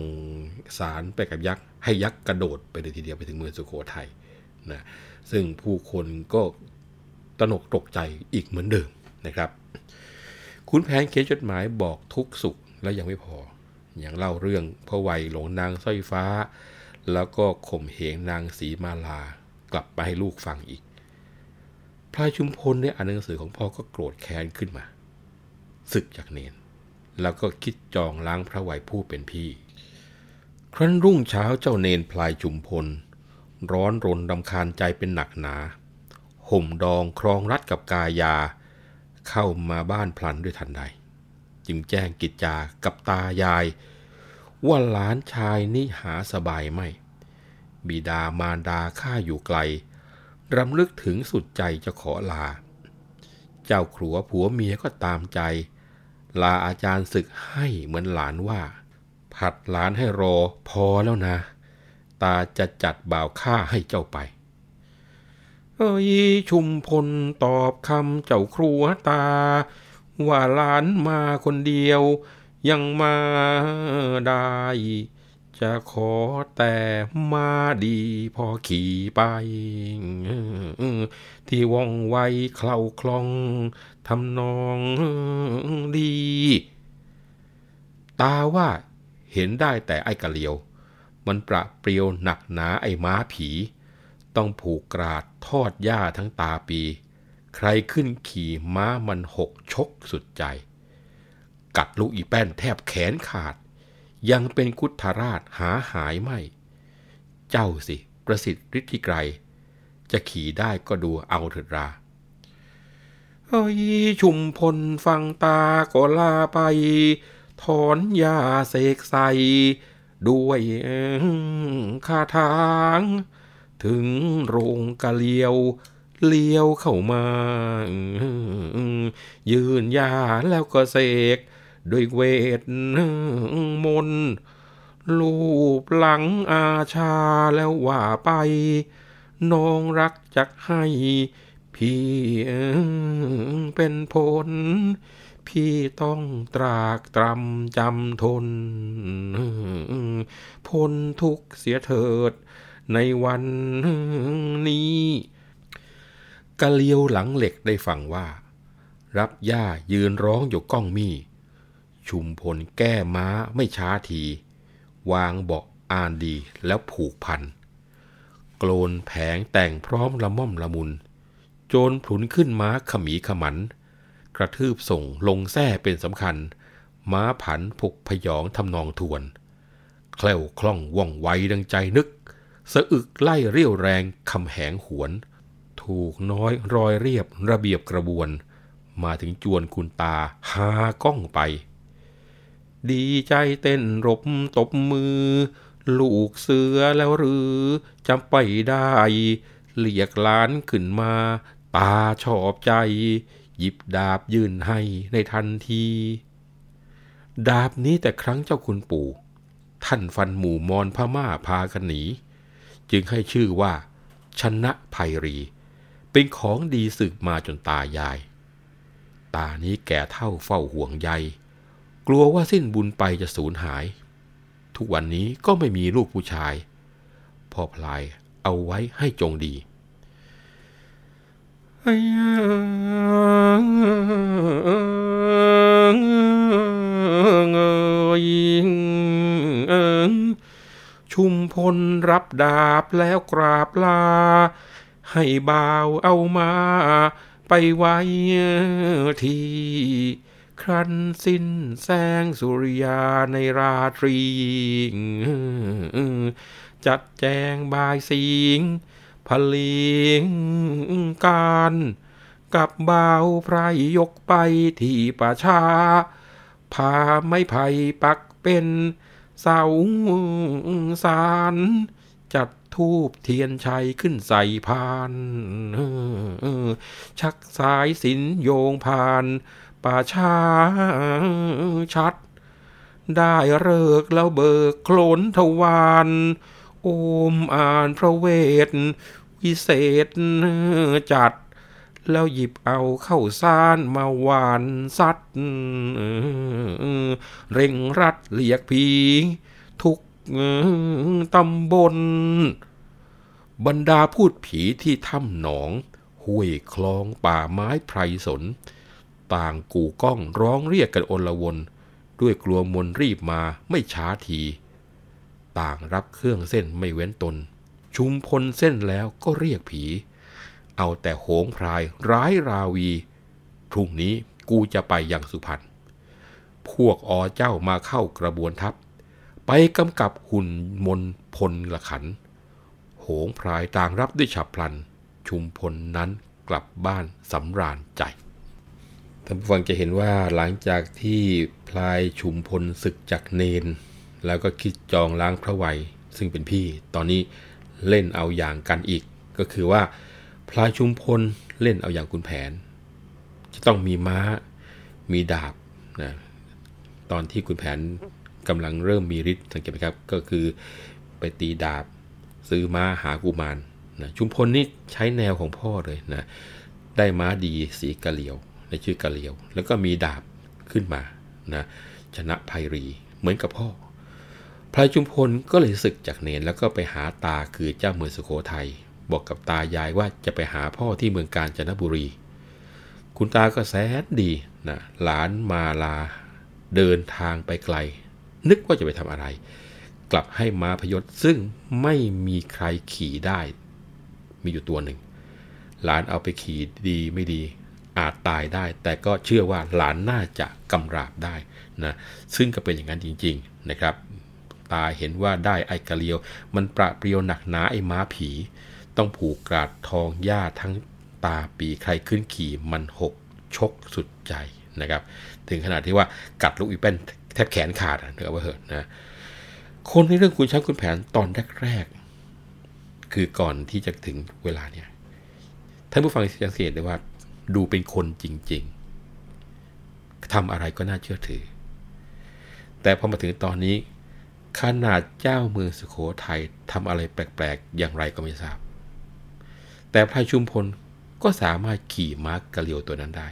สารไปกับยักษ์ให้ยักษ์กระโดดไปเลยทีเดียวไปถึงเมืองสุโขทัยนะซึ่งผู้คนก็ตระหนกตกใจอีกเหมือนเดิมนะครับขุนแผนเขียนจดหมายบอกทุกสุขแล้วยังไม่พอยังเล่าเรื่องพระไวหลงนางสร้อยฟ้าแล้วก็ข่มเหงนางสีมาลากลับไปให้ลูกฟังอีกพลายชุมพลเนี่ยอ่านหนังสือของพ่อก็โกรธแค้นขึ้นมาสึกจากเนนแล้วก็คิดจองล้างพระไวผู้เป็นพี่ครั้นรุ่งเช้าเจ้าเนนพลายชุมพลร้อนรนรำคาญใจเป็นหนักหนาห่มดองครองรัดกับกายาเข้ามาบ้านพลันด้วยทันใดจึงแจ้งกิจจากับตายายว่าหลานชายนี่หาสบายไม่บิดามารดาข้าอยู่ไกลรำลึกถึงสุดใจจะขอลาเจ้าครัวผัวเมียก็ตามใจลาอาจารย์ศึกให้เหมือนหลานว่าผัดหลานให้รอพอแล้วนะตาจะจัดบ่าวข้าให้เจ้าไปเอ้ยชุมพลตอบคำเจ้าครัวตาว่าหลานมาคนเดียวยังมาได้จะขอแต่มาดีพอขี่ไปที่ว่องไวเคล้าคล่องทำนองดีตาว่าเห็นได้แต่ไอ้กะเหลียวมันประเปรียวหนักหนาไอ้ม้าผีต้องผูกกราดทอดหญ้าทั้งตาปีใครขึ้นขี่ม้ามันหกชกสุดใจกัดลูกอีแป้นแทบแขนขาดยังเป็นคุทธราชหาหายไม่เจ้าสิประสิทธิ์ฤทธิไกรจะขี่ได้ก็ดูเอาเถิดราเอ้ยชุมพลฟังตาก็ลาไปถอนยาเสกใสด้วยคาถาถึงโรงกะเลียวเลี้ยวเข้ามายืนยาแล้วก็เสกด้วยเวทมนต์ลูบหลังอาชาแล้วว่าไปน้องรักจักให้พี่เป็นผลพี่ต้องตรากตรำจำทนพ้นทุกข์เสียเถิดในวันนี้กะเลียวหลังเหล็กได้ฟังว่ารับย่ายืนร้องอยู่ก้องมี่ชุมพลแก้ม้าไม่ช้าทีวางเบาะอ่านดีแล้วผูกพันโกลนแผงแต่งพร้อมละม่อมละมุนโจรผลุนขึ้นม้าขมีขมันกระทืบส่งลงแท่เป็นสำคัญม้าผันผกพยองทำนองทวนแคล่วคล่องว่องไวดังใจนึกสะอึกไล่เรี่ยวแรงคำแหงหวนถูกน้อยรอยเรียบระเบียบกระบวนมาถึงจวนคุณตาหาก้องไปดีใจเต้นรบตบมือลูกเสือแล้วหรือจำไปได้เรียกหลานขึ้นมาตาชอบใจหยิบดาบยื่นให้ในทันทีดาบนี้แต่ครั้งเจ้าคุณปู่ท่านฟันหมู่มอนพม่าพากันหนีจึงให้ชื่อว่าชนะไพรีเป็นของดีสืบมาจนตายายตานี้แก่เฒ่าเฝ้าห่วงใยกลัวว่าสิ้นบุญไปจะสูญหายทุกวันนี้ก็ไม่มีลูกผู้ชายพ่อพลายเอาไว้ให้จงดีชุมพลรับดาบแล้วกราบลาให้บ่าวเอามาไปไว้ทีครั้นสิ้นแสงสุริยาในราตรีจัดแจงบายสีผลิงการกับบ่าวไพรยกไปที่ป่าช้าพาไม้ไผ่ปักเป็นเสาสารจัดทูบเทียนชัยขึ้นใส่พานชักสายสิญจน์โยงพาน ป่าช้าชัดได้เลิกแล้วเบิกโคลนทวารโอมอ่านพระเวทวิเศษจัดแล้วหยิบเอาเข้าซ่านมาหวานซัดเร่งรัดเรียกผีทุกตำบลบรรดาพูดผีที่ถ้ำหนองห้วยคลองป่าไม้ไพรสนต่างกู่ก้องร้องเรียกกันโอลวนด้วยกลัวมนรีบมาไม่ช้าทีต่างรับเครื่องเส้นไม่เว้นตนชุมพลเส้นแล้วก็เรียกผีเอาแต่โหงพรายร้ายราวีพรุ่งนี้กูจะไปยังสุพรรณพวกอเจ้ามาเข้ากระบวนทัพไปกำกับหุ่นมนพลละขันโหงพรายต่างรับด้วยฉับพลันชุมพลนั้นกลับบ้านสำราญใจท่านผู้ฟังจะเห็นว่าหลังจากที่พลายชุมพลศึกจากเนนแล้วก็คิดจองล้างพระไวยซึ่งเป็นพี่ตอนนี้เล่นเอาอย่างกันอีกก็คือว่าพลายชุมพลเล่นเอาอย่างคุณแผนจะต้องมีม้ามีดาบนะตอนที่คุณแผนกำลังเริ่มมีฤทธิ์สังเกตไหมครับก็คือไปตีดาบซื้อม้าหากุมารนะชุมพลนี่ใช้แนวของพ่อเลยนะได้ม้าดีสีกะเหลียวในชื่อกะเหลียวแล้วก็มีดาบขึ้นมานะชนะไพรีเหมือนกับพ่อพลายชุมพลก็เลยศึกจากเนนแล้วก็ไปหาตาคือเจ้าเมืองสุโขทัยบอกกับตายายว่าจะไปหาพ่อที่เมืองกาญจนบุรีคุณตาก็แสนดีนะหลานมาลาเดินทางไปไกลนึกว่าจะไปทำอะไรกลับให้ม้าพยศซึ่งไม่มีใครขี่ได้มีอยู่ตัวหนึ่งหลานเอาไปขี่ดีไม่ดีอาจตายได้แต่ก็เชื่อว่าหลานน่าจะกำราบได้นะซึ่งก็เป็นอย่างนั้นจริงๆนะครับตาเห็นว่าได้ไอ้กะเลียวมันประเปรียวหนักหนาไอ้ม้าผีต้องผูกกราดทองหญ้าทั้งตาปีใครขึ้นขี่มันหกชกสุดใจนะครับถึงขนาดที่ว่ากัดลูกอีแป้นแทบแขนขาดเนื้อว่าเหินนะคนในเรื่องคุณช้างคุณแผนตอนแรกๆคือก่อนที่จะถึงเวลาเนี่ยท่านผู้ฟังจะเห็นได้ว่าดูเป็นคนจริงๆทำอะไรก็น่าเชื่อถือแต่พอมาถึงตอนนี้ขนาดเจ้าเมืองสุโขทัยทำอะไรแปลกๆอย่างไรก็ไม่ทราบแต่พลายชุมพลก็สามารถขี่ม้ากะเหรี่ยวตัวนั้นได้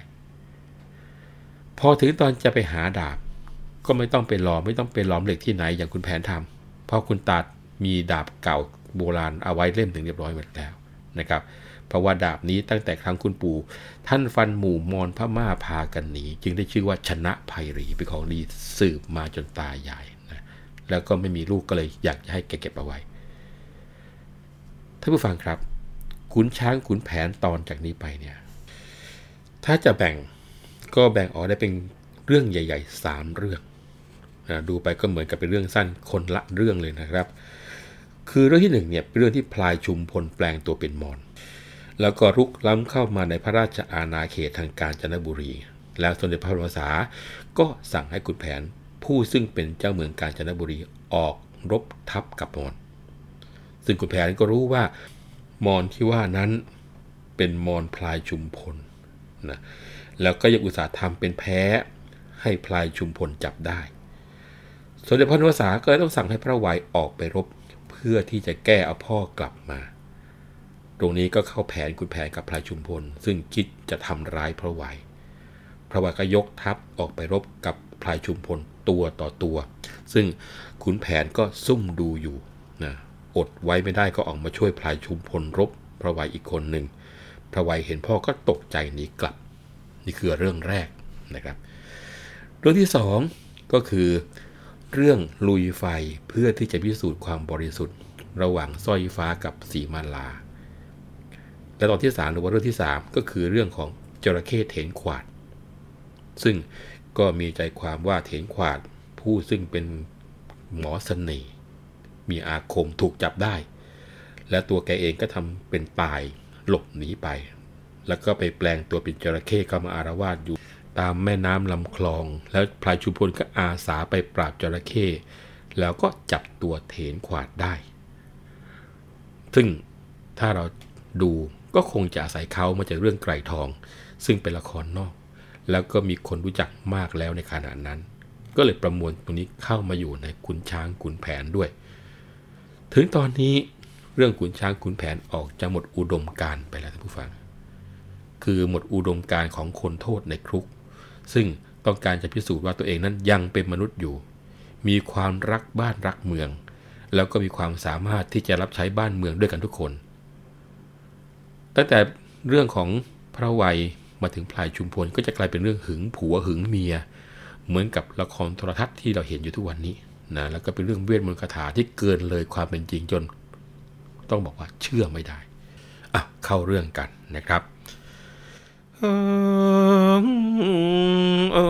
พอถึงตอนจะไปหาดาบก็ไม่ต้องไปล้อมไม่ต้องไปล้อมเหล็กที่ไหนอย่างคุณแผนทำเพราะคุณตามีดาบเก่าโบราณเอาไว้เล่มถึงเรียบร้อยหมดแล้วนะครับเพราะว่าดาบนี้ตั้งแต่ครั้งคุณปู่ท่านฟันหมู่มอญพม่าพากันหนีจึงได้ชื่อว่าชนะไพรีเป็นของดีสืบมาจนตายใหญ่นะแล้วก็ไม่มีลูกก็เลยอยากจะให้แกเก็บเอาไว้ท่านผู้ฟังครับขุนช้างขุนแผนตอนจากนี้ไปเนี่ยถ้าจะแบ่งก็แบ่งออกได้เป็นเรื่องใหญ่ๆสามเรื่องนะดูไปก็เหมือนกับเป็นเรื่องสั้นคนละเรื่องเลยนะครับคือเรื่องที่หนึ่งเนี่ยเป็นเรื่องที่พลายชุมพลแปลงตัวเป็นมอญแล้วก็รุกล้ำเข้ามาในพระราชอาณาเขตทางกาญจนบุรีแล้วสมเด็จพระบรมสารีริกธาตุก็สั่งให้ขุนแผนผู้ซึ่งเป็นเจ้าเมืองกาญจนบุรีออกรบทัพกับมอญซึ่งขุนแผนก็รู้ว่ามอญที่ว่านั้นเป็นมอญพลายชุมพลนะแล้วก็ยังอุตส่าห์ทำเป็นแพ้ให้พลายชุมพลจับได้สมเด็จพระนวสาก็เลยต้องสั่งให้พระไวยออกไปรบเพื่อที่จะแก้เอาพ่อกลับมาตรงนี้ก็เข้าแผนขุนแผนกับพลายชุมพลซึ่งคิดจะทำร้ายพระไวยพระไวยก็ยกทัพออกไปรบกับพลายชุมพลตัวต่อตัวซึ่งขุนแผนก็ซุ่มดูอยู่นะอดไว้ไม่ได้ก็ออกมาช่วยพลายชุมพลรบพระไวยอีกคนหนึ่งพระไวยเห็นพ่อก็ตกใจหนีกลับนี่คือเรื่องแรกนะครับเรื่องที่สองก็คือเรื่องลุยไฟเพื่อที่จะพิสูจน์ความบริสุทธิ์ระหว่างสร้อยฟ้ากับสีมาลาและตอนที่สามหรือว่าเรื่องที่สามก็คือเรื่องของจระเข้เถนขวาดซึ่งก็มีใจความว่าเถนขวาดผู้ซึ่งเป็นหมอเสน่ห์มีอาคมถูกจับได้และตัวแกเองก็ทำเป็นตายหลบหนีไปแล้วก็ไปแปลงตัวเป็นจระเข้เข้ามาอารวาสอยู่ตามแม่น้ำลำคลองแล้วพลายชุมพลก็อาสาไปปราบจระเข้แล้วก็จับตัวเถนขวาดได้ซึ่งถ้าเราดูก็คงจะอาศัยเขามาจากเรื่องไกรทองซึ่งเป็นละครนอก แล้วก็มีคนรู้จักมากแล้วในขณะนั้นก็เลยประมวลตัวนี้เข้ามาอยู่ในขุนช้างขุนแผนด้วยถึงตอนนี้เรื่องขุนช้างขุนแผนออกจะหมดอุดมการไปแล้วท่านผู้ฟังคือหมดอุดมการของคนโทษในคุกซึ่งต้องการจะพิสูจน์ว่าตัวเองนั้นยังเป็นมนุษย์อยู่มีความรักบ้านรักเมืองแล้วก็มีความสามารถที่จะรับใช้บ้านเมืองด้วยกันทุกคนตั้งแต่เรื่องของพระไวยมาถึงพลายชุมพลก็จะกลายเป็นเรื่องหึงผัวหึงเมียเหมือนกับละครโทรทัศน์ที่เราเห็นอยู่ทุกวันนี้นะแล้วก็เป็นเรื่องเวทมนต์คาถาที่เกินเลยความเป็นจริงจนต้องบอกว่าเชื่อไม่ได้อ่ะเข้าเรื่องกันนะครับเอ่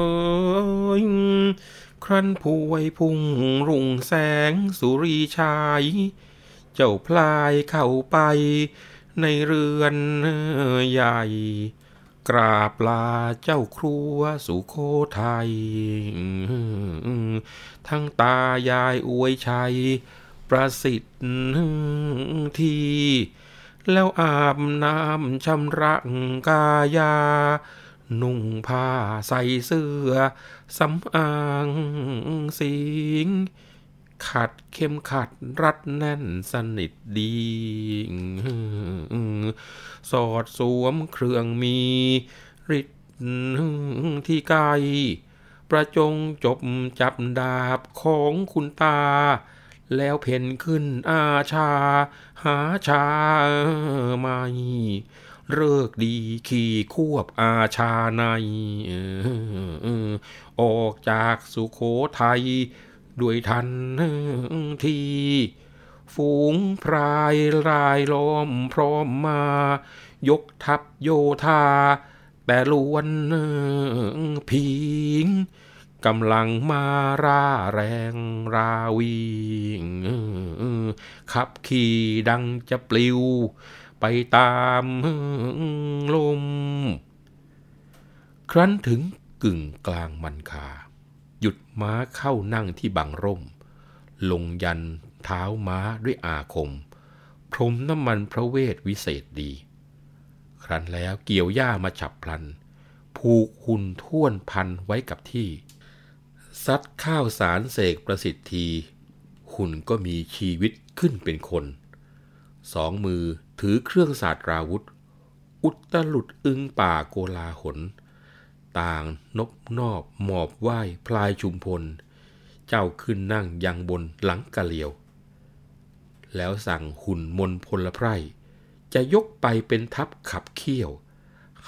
ยครั้นผู้ไว้พุ่งรุ่งแสงสุรีชายเจ้าพลายเข้าไปในเรือนใหญ่กราบลาเจ้าครัวสุโขทัยทั้งตายายอวยชัยประสิทธิ์ทีแล้วอาบน้ำชำระกายานุ่งผ้าใส่เสื้อสำอางสิงขัดเข้มขัดรัดแน่นสนิทดีสอดสวมเครื่องมีฤทธิ์ที่กายประจงจบจับดาบของคุณตาแล้วเพ่นขึ้นอาชาหาชาไม่เลิกดีขี่ควบอาชาในออกจากสุโขทัยด้วยทันทีฝูงพรายรายล้อมพร้อมมายกทัพโยธาแต่ล้วนผิงกำลังมาร่าแรงราวีขับขี่ดังจะปลิวไปตามลมครั้นถึงกึ่งกลางมันคาหยุดม้าเข้านั่งที่บังร่มลงยันเท้าม้าด้วยอาคมพรมน้ำมันพระเวทวิเศษดีครั้นแล้วเกี่ยวหญ้ามาฉับพลันผูกหุ่นท่วนพันไว้กับที่ซัดข้าวสารเสกประสิทธีหุ่นก็มีชีวิตขึ้นเป็นคนสองมือถือเครื่องศาสตราวุธอุตลุดอึงป่าโกลาหลต่างนบนอบหมอบไหว้พลายชุมพลเจ้าขึ้นนั่งยังบนหลังกะเหลียวแล้วสั่งหุ่นมนพลไพร่จะยกไปเป็นทัพขับเคี่ยว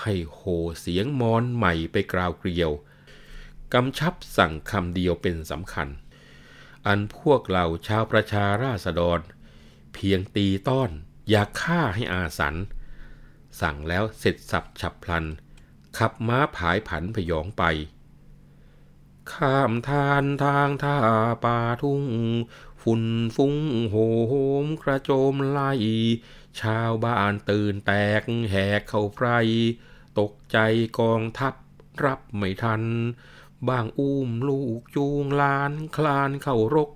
ให้โหเสียงมอนใหม่ไปกราวเกลียวกำชับสั่งคำเดียวเป็นสำคัญอันพวกเราชาวประชาราษฎรเพียงตีต้อนอย่าฆ่าให้อาสันสั่งแล้วเสร็จสับฉับพลันขับม้าผายผันพยองไปข้ามทานทางท่าป่าทุ่งฝุ่นฟุ้งโหมกระโจมไล่ชาวบ้านตื่นแตกแหกเข้าไพรตกใจกองทัพรับไม่ทันบ้างอุ้มลูกจูงหลานคลานเข้ารก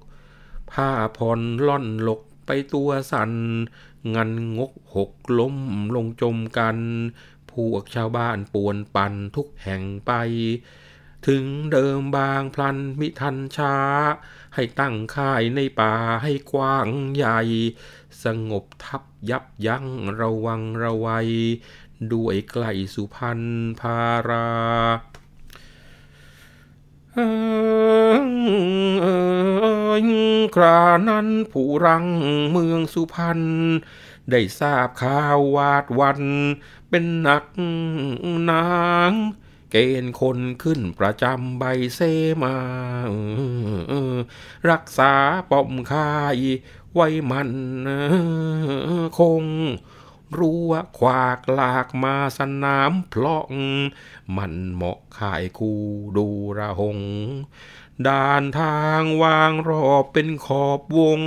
ผ้าผ่อนล่อนหลกไปตัวสั่นงันงกหกล้มลงจมกันพวกชาวบ้านป่วนปั่นทุกแห่งไปถึงเดิมบางพลันมิทันช้าให้ตั้งค่ายในป่าให้กว้างใหญ่สงบทับยับยั้งระวังระวัยด้วยไกลสุพรรณภาราเอ่ยครานั้นผู้รังเมืองสุพรรณได้ทราบข่าววาดวันเป็นหนักหนางเกณฑ์คนขึ้นประจำใบเสมารักษาป้อมค่ายไว้มันคงรั้วขวากลากมาสนามพล่องมันเหมาะข่ายคูดูระหงด่านทางวางรอบเป็นขอบวง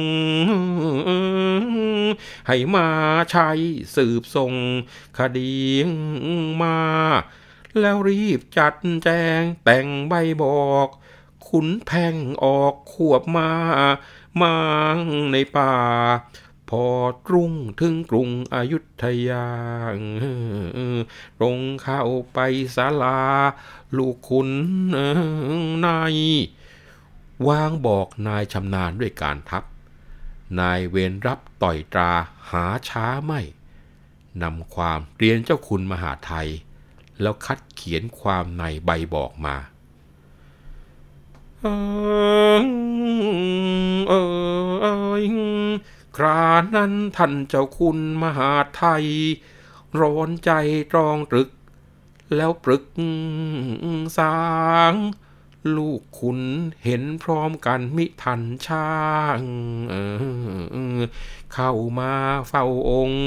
ให้มาใช้สืบทรงคดีมาแล้วรีบจัดแจงแต่งใบบอกขุนแพ่งออกขวบมามาในป่า พอรุ่งถึงกรุงอยุธยาตรงเข้าไปศาลาลูกขุนนายวางบอกนายชำนาญด้วยการทับนายเวรรับต่อยตราหาช้าไม่นำความเรียนเจ้าคุณมหาไทยแล้วคัดเขียนความในใบบอกมาเออเออครานั้นท่านเจ้าคุณมหาไทยร้อนใจตรองตรึกแล้วปรึกสางลูกขุนเห็นพร้อมกันมิทันช่างเข้ามาเฝ้าองค์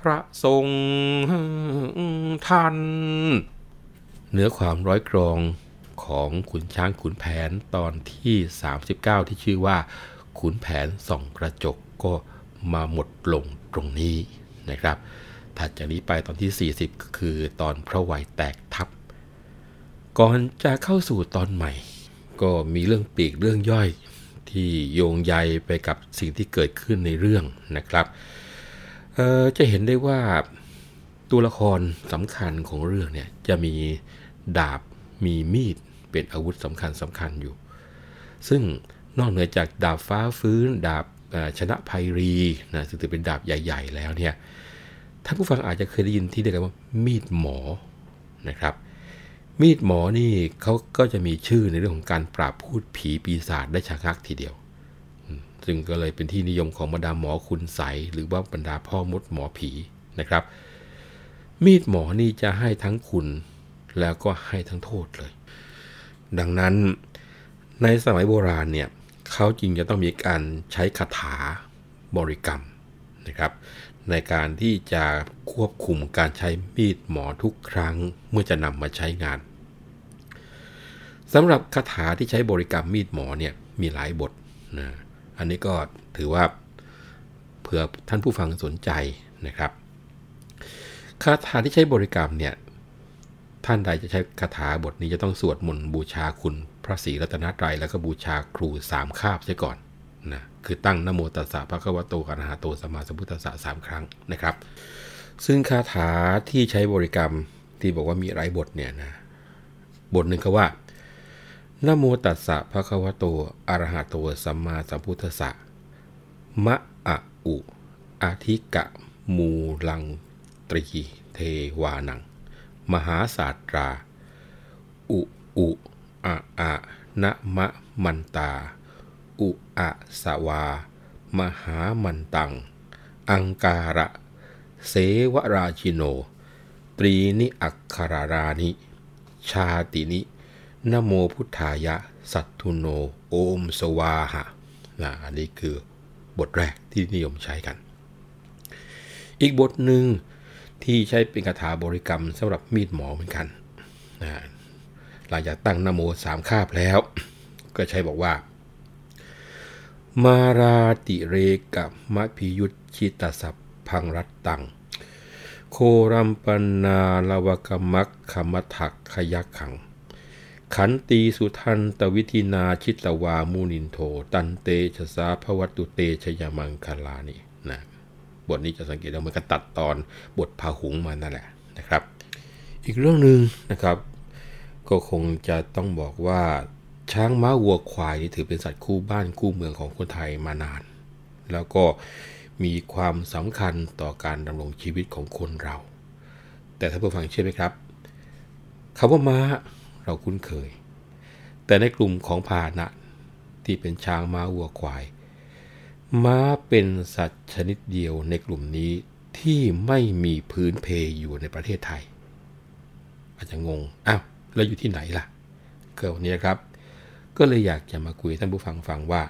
พระทรงท่านเนื้อความร้อยกรองของขุนช้างขุนแผนตอนที่สามสิบเก้าที่ชื่อว่าขุนแผนส่องกระจกก็มาหมดลงตรงนี้นะครับถัดจากนี้ไปตอนที่สี่สิบก็คือตอนพระวัยแตกทับก่อนจะเข้าสู่ตอนใหม่ก็มีเรื่องปีกเรื่องย่อยที่โยงใยไปกับสิ่งที่เกิดขึ้นในเรื่องนะครับเอ่อจะเห็นได้ว่าตัวละครสำคัญของเรื่องเนี่ยจะมีดาบมีมีดเป็นอาวุธสำคัญสำคัญอยู่ซึ่งนอกเหนือจากดาบฟ้าฟื้นดาบชนะภัยรีนะซึ่งถือเป็นดาบใหญ่ๆแล้วเนี่ยท่านผู้ฟังอาจจะเคยได้ยินที่เรียกว่ามีดหมอนะครับมีดหมอนี่เขาก็จะมีชื่อในเรื่องของการปราบพูดผีปีศาจได้ชะงักทีเดียวซึ่งก็เลยเป็นที่นิยมของบรรดาหมอคุณไสยหรือว่าบรรดาพ่อมดหมอผีนะครับมีดหมอนี่จะให้ทั้งคุณแล้วก็ให้ทั้งโทษเลยดังนั้นในสมัยโบราณเนี่ยเขาจริงจะต้องมีการใช้คาถาบริกรรมนะครับในการที่จะควบคุมการใช้มีดหมอทุกครั้งเมื่อจะนำมาใช้งานสำหรับคาถาที่ใช้บริกรรมมีดหมอเนี่ยมีหลายบทนะอันนี้ก็ถือว่าเผื่อท่านผู้ฟังสนใจนะครับคาถาที่ใช้บริกรรมเนี่ยท่านใดจะใช้คาถาบทนี้จะต้องสวดมนต์บูชาคุณพระศรีรัตนตรัยแล้วก็บูชาครูสามคาบเสียก่อนนะคือตั้งนะโมตัสสะภะคะวะโตอะระหะโตสัมมาสัมพุทธัสสะสามครั้งนะครับซึ่งคาถาที่ใช้บริกรรมที่บอกว่ามีหลายบทเนี่ยนะบทหนึ่งเขาว่านะโมตัสสะภะคะวะโตอะระหะโตสัมมาสัมพุทธัสสะมะอะอุอะธิกะมูลังตรีเทวานังมหาศาสตราอุอุอะอะนะมะมันตาอุอะสวามหามันตังอังการะเสวราชิโนตรีนิอัคคารานิชาตินินโมพุทธายะสัตถุโนโอมสวาหะนะอันนี้คือบทแรกที่นิยมใช้กันอีกบทหนึ่งที่ใช้เป็นคาถาบริกรรมสำหรับมีดหมอเหมือนกันนะหลังจากตั้งนโมสามคาบแล้วก็ใช้บอกว่ามาราติเรกะมะพิยุตชิตสัพพังรัตตังโครัมปนาลวกมักขมถักขยักขังขันตีสุทันตวิธินาชิตวามูนินโทตันเตชะสาภวัตุเตชยมังคลานินะบทนี้จะสังเกตว่ามันก็ตัดตอนบทพาหุงมานั่นแหละนะครับอีกเรื่องหนึ่งนะครับก็คงจะต้องบอกว่าช้างม้าวัวควายถือเป็นสัตว์คู่บ้านคู่เมืองของคนไทยมานานแล้วก็มีความสำคัญต่อการดำรงชีวิตของคนเราแต่ถ้าผู้ฟังเชื่อไหมครับคำว่าม้าเราคุ้นเคยแต่ในกลุ่มของพาหนะที่เป็นช้างม้าวัวควายม้าเป็นสัตว์ชนิดเดียวในกลุ่มนี้ที่ไม่มีพื้นเพอยู่ในประเทศไทยอาจจะงงอ้าวแล้วอยู่ที่ไหนล่ะเกิดวันนี้ครับก็เลยอยากจะมาคุยท่านผู้ฟังฟังว่า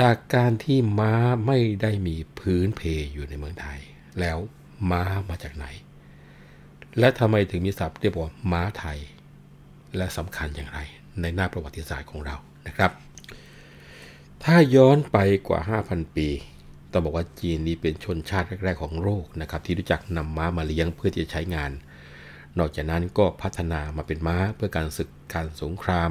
จากการที่ม้าไม่ได้มีพื้นเพอยู่ในเมืองไทยแล้วม้ามาจากไหนและทำไมถึงมีศัพท์เรียกว่าม้าไทยและสำคัญอย่างไรในหน้าประวัติศาสตร์ของเรานะครับถ้าย้อนไปกว่า ห้าพัน ปีต้องบอกว่าจีนนี่เป็นชนชาติแรกๆของโลกนะครับที่รู้จักนำม้ามาเลี้ยงเพื่อที่จะใช้งานนอกจากนั้นก็พัฒนามาเป็นม้าเพื่อการศึกการสงคราม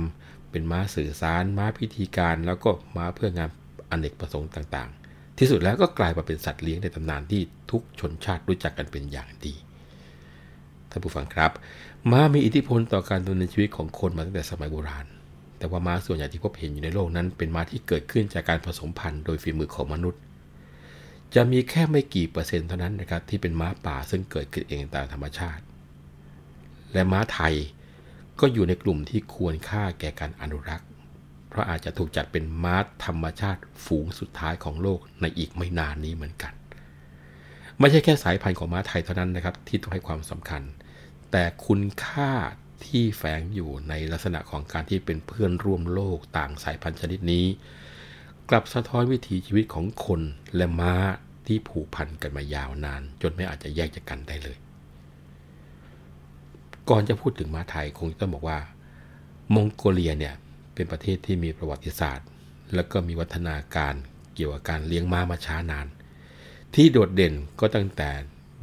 เป็นม้าสื่อสารม้าพิธีการแล้วก็ม้าเพื่องานอเนกประสงค์ต่างๆ ที่สุดแล้วก็กลายมาเป็นสัตว์เลี้ยงในตำนานที่ทุกชนชาติรู้จักกันเป็นอย่างดีท่านผู้ฟังครับม้ามีอิทธิพลต่อการดำเนินชีวิตของคนมาตั้งแต่สมัยโบราณแต่ว่าม้าส่วนใหญ่ที่พบเห็นอยู่ในโลกนั้นเป็นม้าที่เกิดขึ้นจากการผสมพันธุ์โดยฝีมือของมนุษย์จะมีแค่ไม่กี่เปอร์เซ็นต์เท่านั้นนะครับที่เป็นม้าป่าซึ่งเกิดขึ้นเองตามธรรมชาติและม้าไทยก็อยู่ในกลุ่มที่ควรค่าแก่การอนุรักษ์เพราะอาจจะถูกจัดเป็นม้าธรรมชาติฝูงสุดท้ายของโลกในอีกไม่นานนี้เหมือนกันไม่ใช่แค่สายพันธุ์ของม้าไทยเท่านั้นนะครับที่ต้องให้ความสำคัญแต่คุณค่าที่แฝงอยู่ในลักษณะของการที่เป็นเพื่อนร่วมโลกต่างสายพันธุ์ชนิดนี้กลับสะท้อนวิถีชีวิตของคนและม้าที่ผูกพันกันมายาวนานจนไม่อาจจะแยกจากกันได้เลยก่อนจะพูดถึงม้าไทยคงต้องบอกว่ามองโกเลียเนี่ยเป็นประเทศที่มีประวัติศาสตร์แล้วก็มีวัฒนาการเกี่ยวกับการเลี้ยงม้ามาช้านานที่โดดเด่นก็ตั้งแต่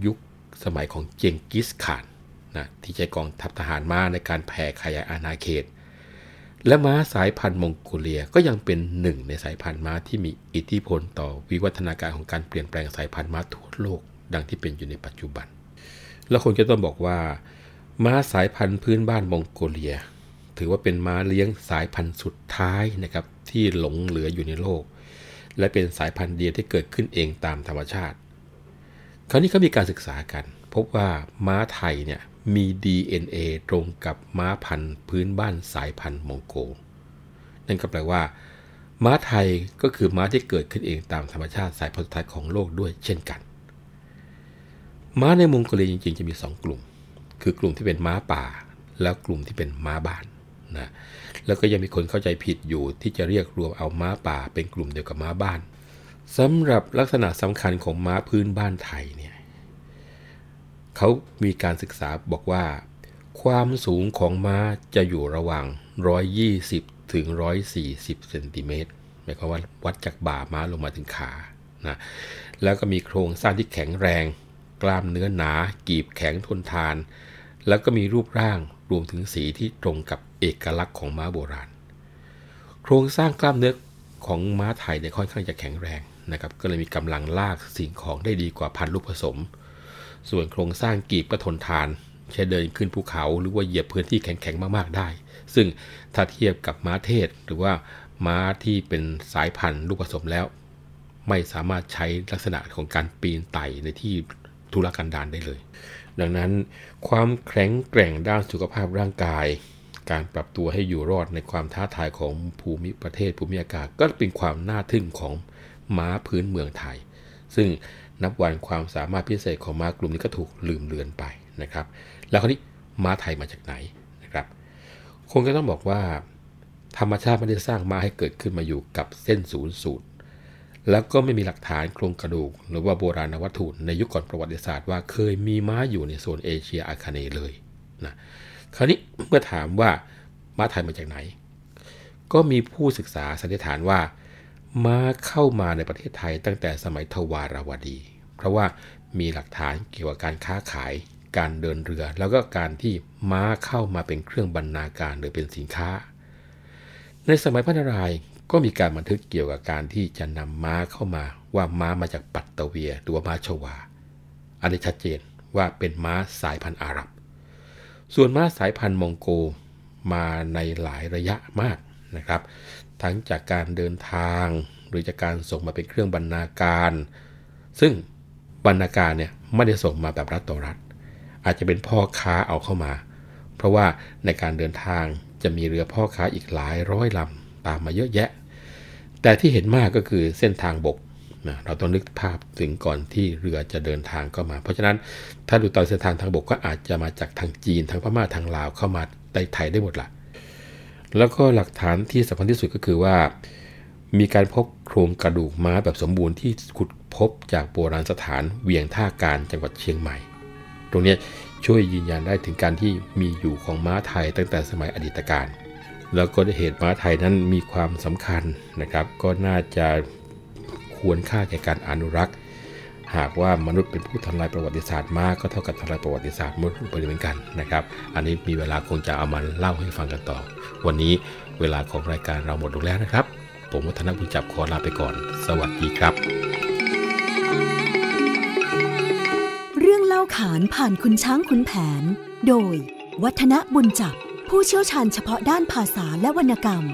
ยุคสมัยของเจงกิสข่านนะที่ใช้กองทัพทหารม้าในการแผ่ขยายอาณาเขตและม้าสายพันธุ์มองโกเลียก็ยังเป็นหนึ่งในสายพันธุ์ม้าที่มีอิทธิพลต่อวิวัฒนาการของการเปลี่ยนแปลงสายพันธุ์ม้าทั่วโลกดังที่เป็นอยู่ในปัจจุบันและคนจะต้องบอกว่าม้าสายพันธุ์พื้นบ้านมองโกเลียถือว่าเป็นม้าเลี้ยงสายพันธุ์สุดท้ายนะครับที่หลงเหลืออยู่ในโลกและเป็นสายพันธุ์เดียวที่เกิดขึ้นเองตามธรรมชาติคราวนี้เขามีการศึกษากันพบว่าม้าไทยเนี่ยมี ดี เอ็น เอ ตรงกับม้าพันธุ์พื้นบ้านสายพันธุ์มองโกนั่นก็แปลว่าม้าไทยก็คือม้าที่เกิดขึ้นเองตามธรรมชาติสายพันธุ์สุดท้ายของโลกด้วยเช่นกันม้าในมองโกเลียจริงๆจะมีสองกลุ่มคือกลุ่มที่เป็นม้าป่าแล้วกลุ่มที่เป็นม้าบ้านนะแล้วก็ยังมีคนเข้าใจผิดอยู่ที่จะเรียกรวมเอาม้าป่าเป็นกลุ่มเดียวกับม้าบ้านสำหรับลักษณะสำคัญของม้าพื้นบ้านไทยเนี่ยเขามีการศึกษาบอกว่าความสูงของม้าจะอยู่ระหว่างหนึ่งร้อยยี่สิบถึงหนึ่งร้อยสี่สิบเซนติเมตรหมายความว่าวัดจากบ่าม้าลงมาถึงขานะแล้วก็มีโครงสร้างที่แข็งแรงกล้ามเนื้อหนากีบแข็งทนทานแล้วก็มีรูปร่างรวมถึงสีที่ตรงกับเอกลักษณ์ของม้าโบราณโครงสร้างกล้ามเนื้อของม้าไทยเนี่ยค่อนข้างจะแข็งแรงนะครับก็เลยมีกำลังลากสิ่งของได้ดีกว่าพันธุ์ลูกผสมส่วนโครงสร้างกีบก็ทนทานใช้เดินขึ้นภูเขาหรือว่าเหยียบพื้นที่แข็งๆมากๆได้ซึ่งถ้าเทียบกับม้าเทศหรือว่าม้าที่เป็นสายพันธุ์ลูกผสมแล้วไม่สามารถใช้ลักษณะของการปีนไต่ในที่ทุรกันดารได้เลยดังนั้นความแข็งแกร่งด้านสุขภาพร่างกายการปรับตัวให้อยู่รอดในความท้าทายของภูมิประเทศภูมิอากาศก็เป็นความน่าทึ่งของม้าพื้นเมืองไทยซึ่งนับวันความสามารถพิเศษของม้ากลุ่มนี้ก็ถูกลืมเลือนไปนะครับแล้วคราวนี้ม้าไทยมาจากไหนนะครับคงจะต้องบอกว่าธรรมชาติไม่ได้สร้างม้าให้เกิดขึ้นมาอยู่กับเส้นศูนย์สูตรแล้วก็ไม่มีหลักฐานโครงกระดูกหรือว่าโบราณวัตถุในยุคก่อนประวัติศาสตร์ว่าเคยมีม้าอยู่ในโซนเอเชียอาคาเนย์เลยนะคราวนี้เมื่อถามว่าม้าไทยมาจากไหนก็มีผู้ศึกษาสันนิษฐานว่าม้าเข้ามาในประเทศไทยตั้งแต่สมัยทวารวดีเพราะว่ามีหลักฐานเกี่ยวกับการค้าขายการเดินเรือแล้วก็การที่ม้าเข้ามาเป็นเครื่องบรรณาการหรือเป็นสินค้าในสมัยพระนารายณ์ก็มีการบันทึกเกี่ยวกับการที่จะนำม้าเข้ามาว่าม้ามาจากปัตตะเวียหรือว่าม้าชวาอันนี้ชัดเจนว่าเป็นม้าสายพันธุ์อาหรับส่วนม้าสายพันธุ์มองโกมาในหลายระยะมากนะครับทั้งจากการเดินทางหรือจากการส่งมาเป็นเครื่องบรรณาการซึ่งบรรณาการเนี่ยไม่ได้ส่งมาแบบรัฐต่อรัฐอาจจะเป็นพ่อค้าเอาเข้ามาเพราะว่าในการเดินทางจะมีเรือพ่อค้าอีกหลายร้อยลำตามมาเยอะแยะแต่ที่เห็นมากก็คือเส้นทางบกนะเราต้องนึกภาพถึงก่อนที่เรือจะเดินทางเข้ามาเพราะฉะนั้นถ้าดูตอนเส้นทางทางบกก็อาจจะมาจากทางจีนทางพม่าทางลาวเข้ามาในไทยได้หมดละแล้วก็หลักฐานที่สำคัญที่สุดก็คือว่ามีการพบโครงกระดูกม้าแบบสมบูรณ์ที่ขุดพบจากโบราณสถานเวียงท่าการจังหวัดเชียงใหม่ตรงนี้ช่วยยืนยันได้ถึงการที่มีอยู่ของม้าไทยตั้งแต่สมัยอดีตการแล้วก็เหตุม้าไทยนั้นมีความสำคัญนะครับก็น่าจะควรค่าแก่การอนุรักษ์หากว่ามนุษย์เป็นผู้ทำลายประวัติศาสตร์ม้าก็เท่ากับทำลายประวัติศาสตร์มนุษย์ไปเหมือนกันนะครับอันนี้มีเวลาคงจะเอามาเล่าให้ฟังกันต่อวันนี้เวลาของรายการเราหมดลงแล้วนะครับผมวัฒนบุญจับขอลาไปก่อนสวัสดีครับ เรื่องเล่าขานผ่านขุนช้างขุนแผนโดยวัฒนะบุญจับผู้เชี่ยวชาญเฉพาะด้านภาษาและวรรณกรรม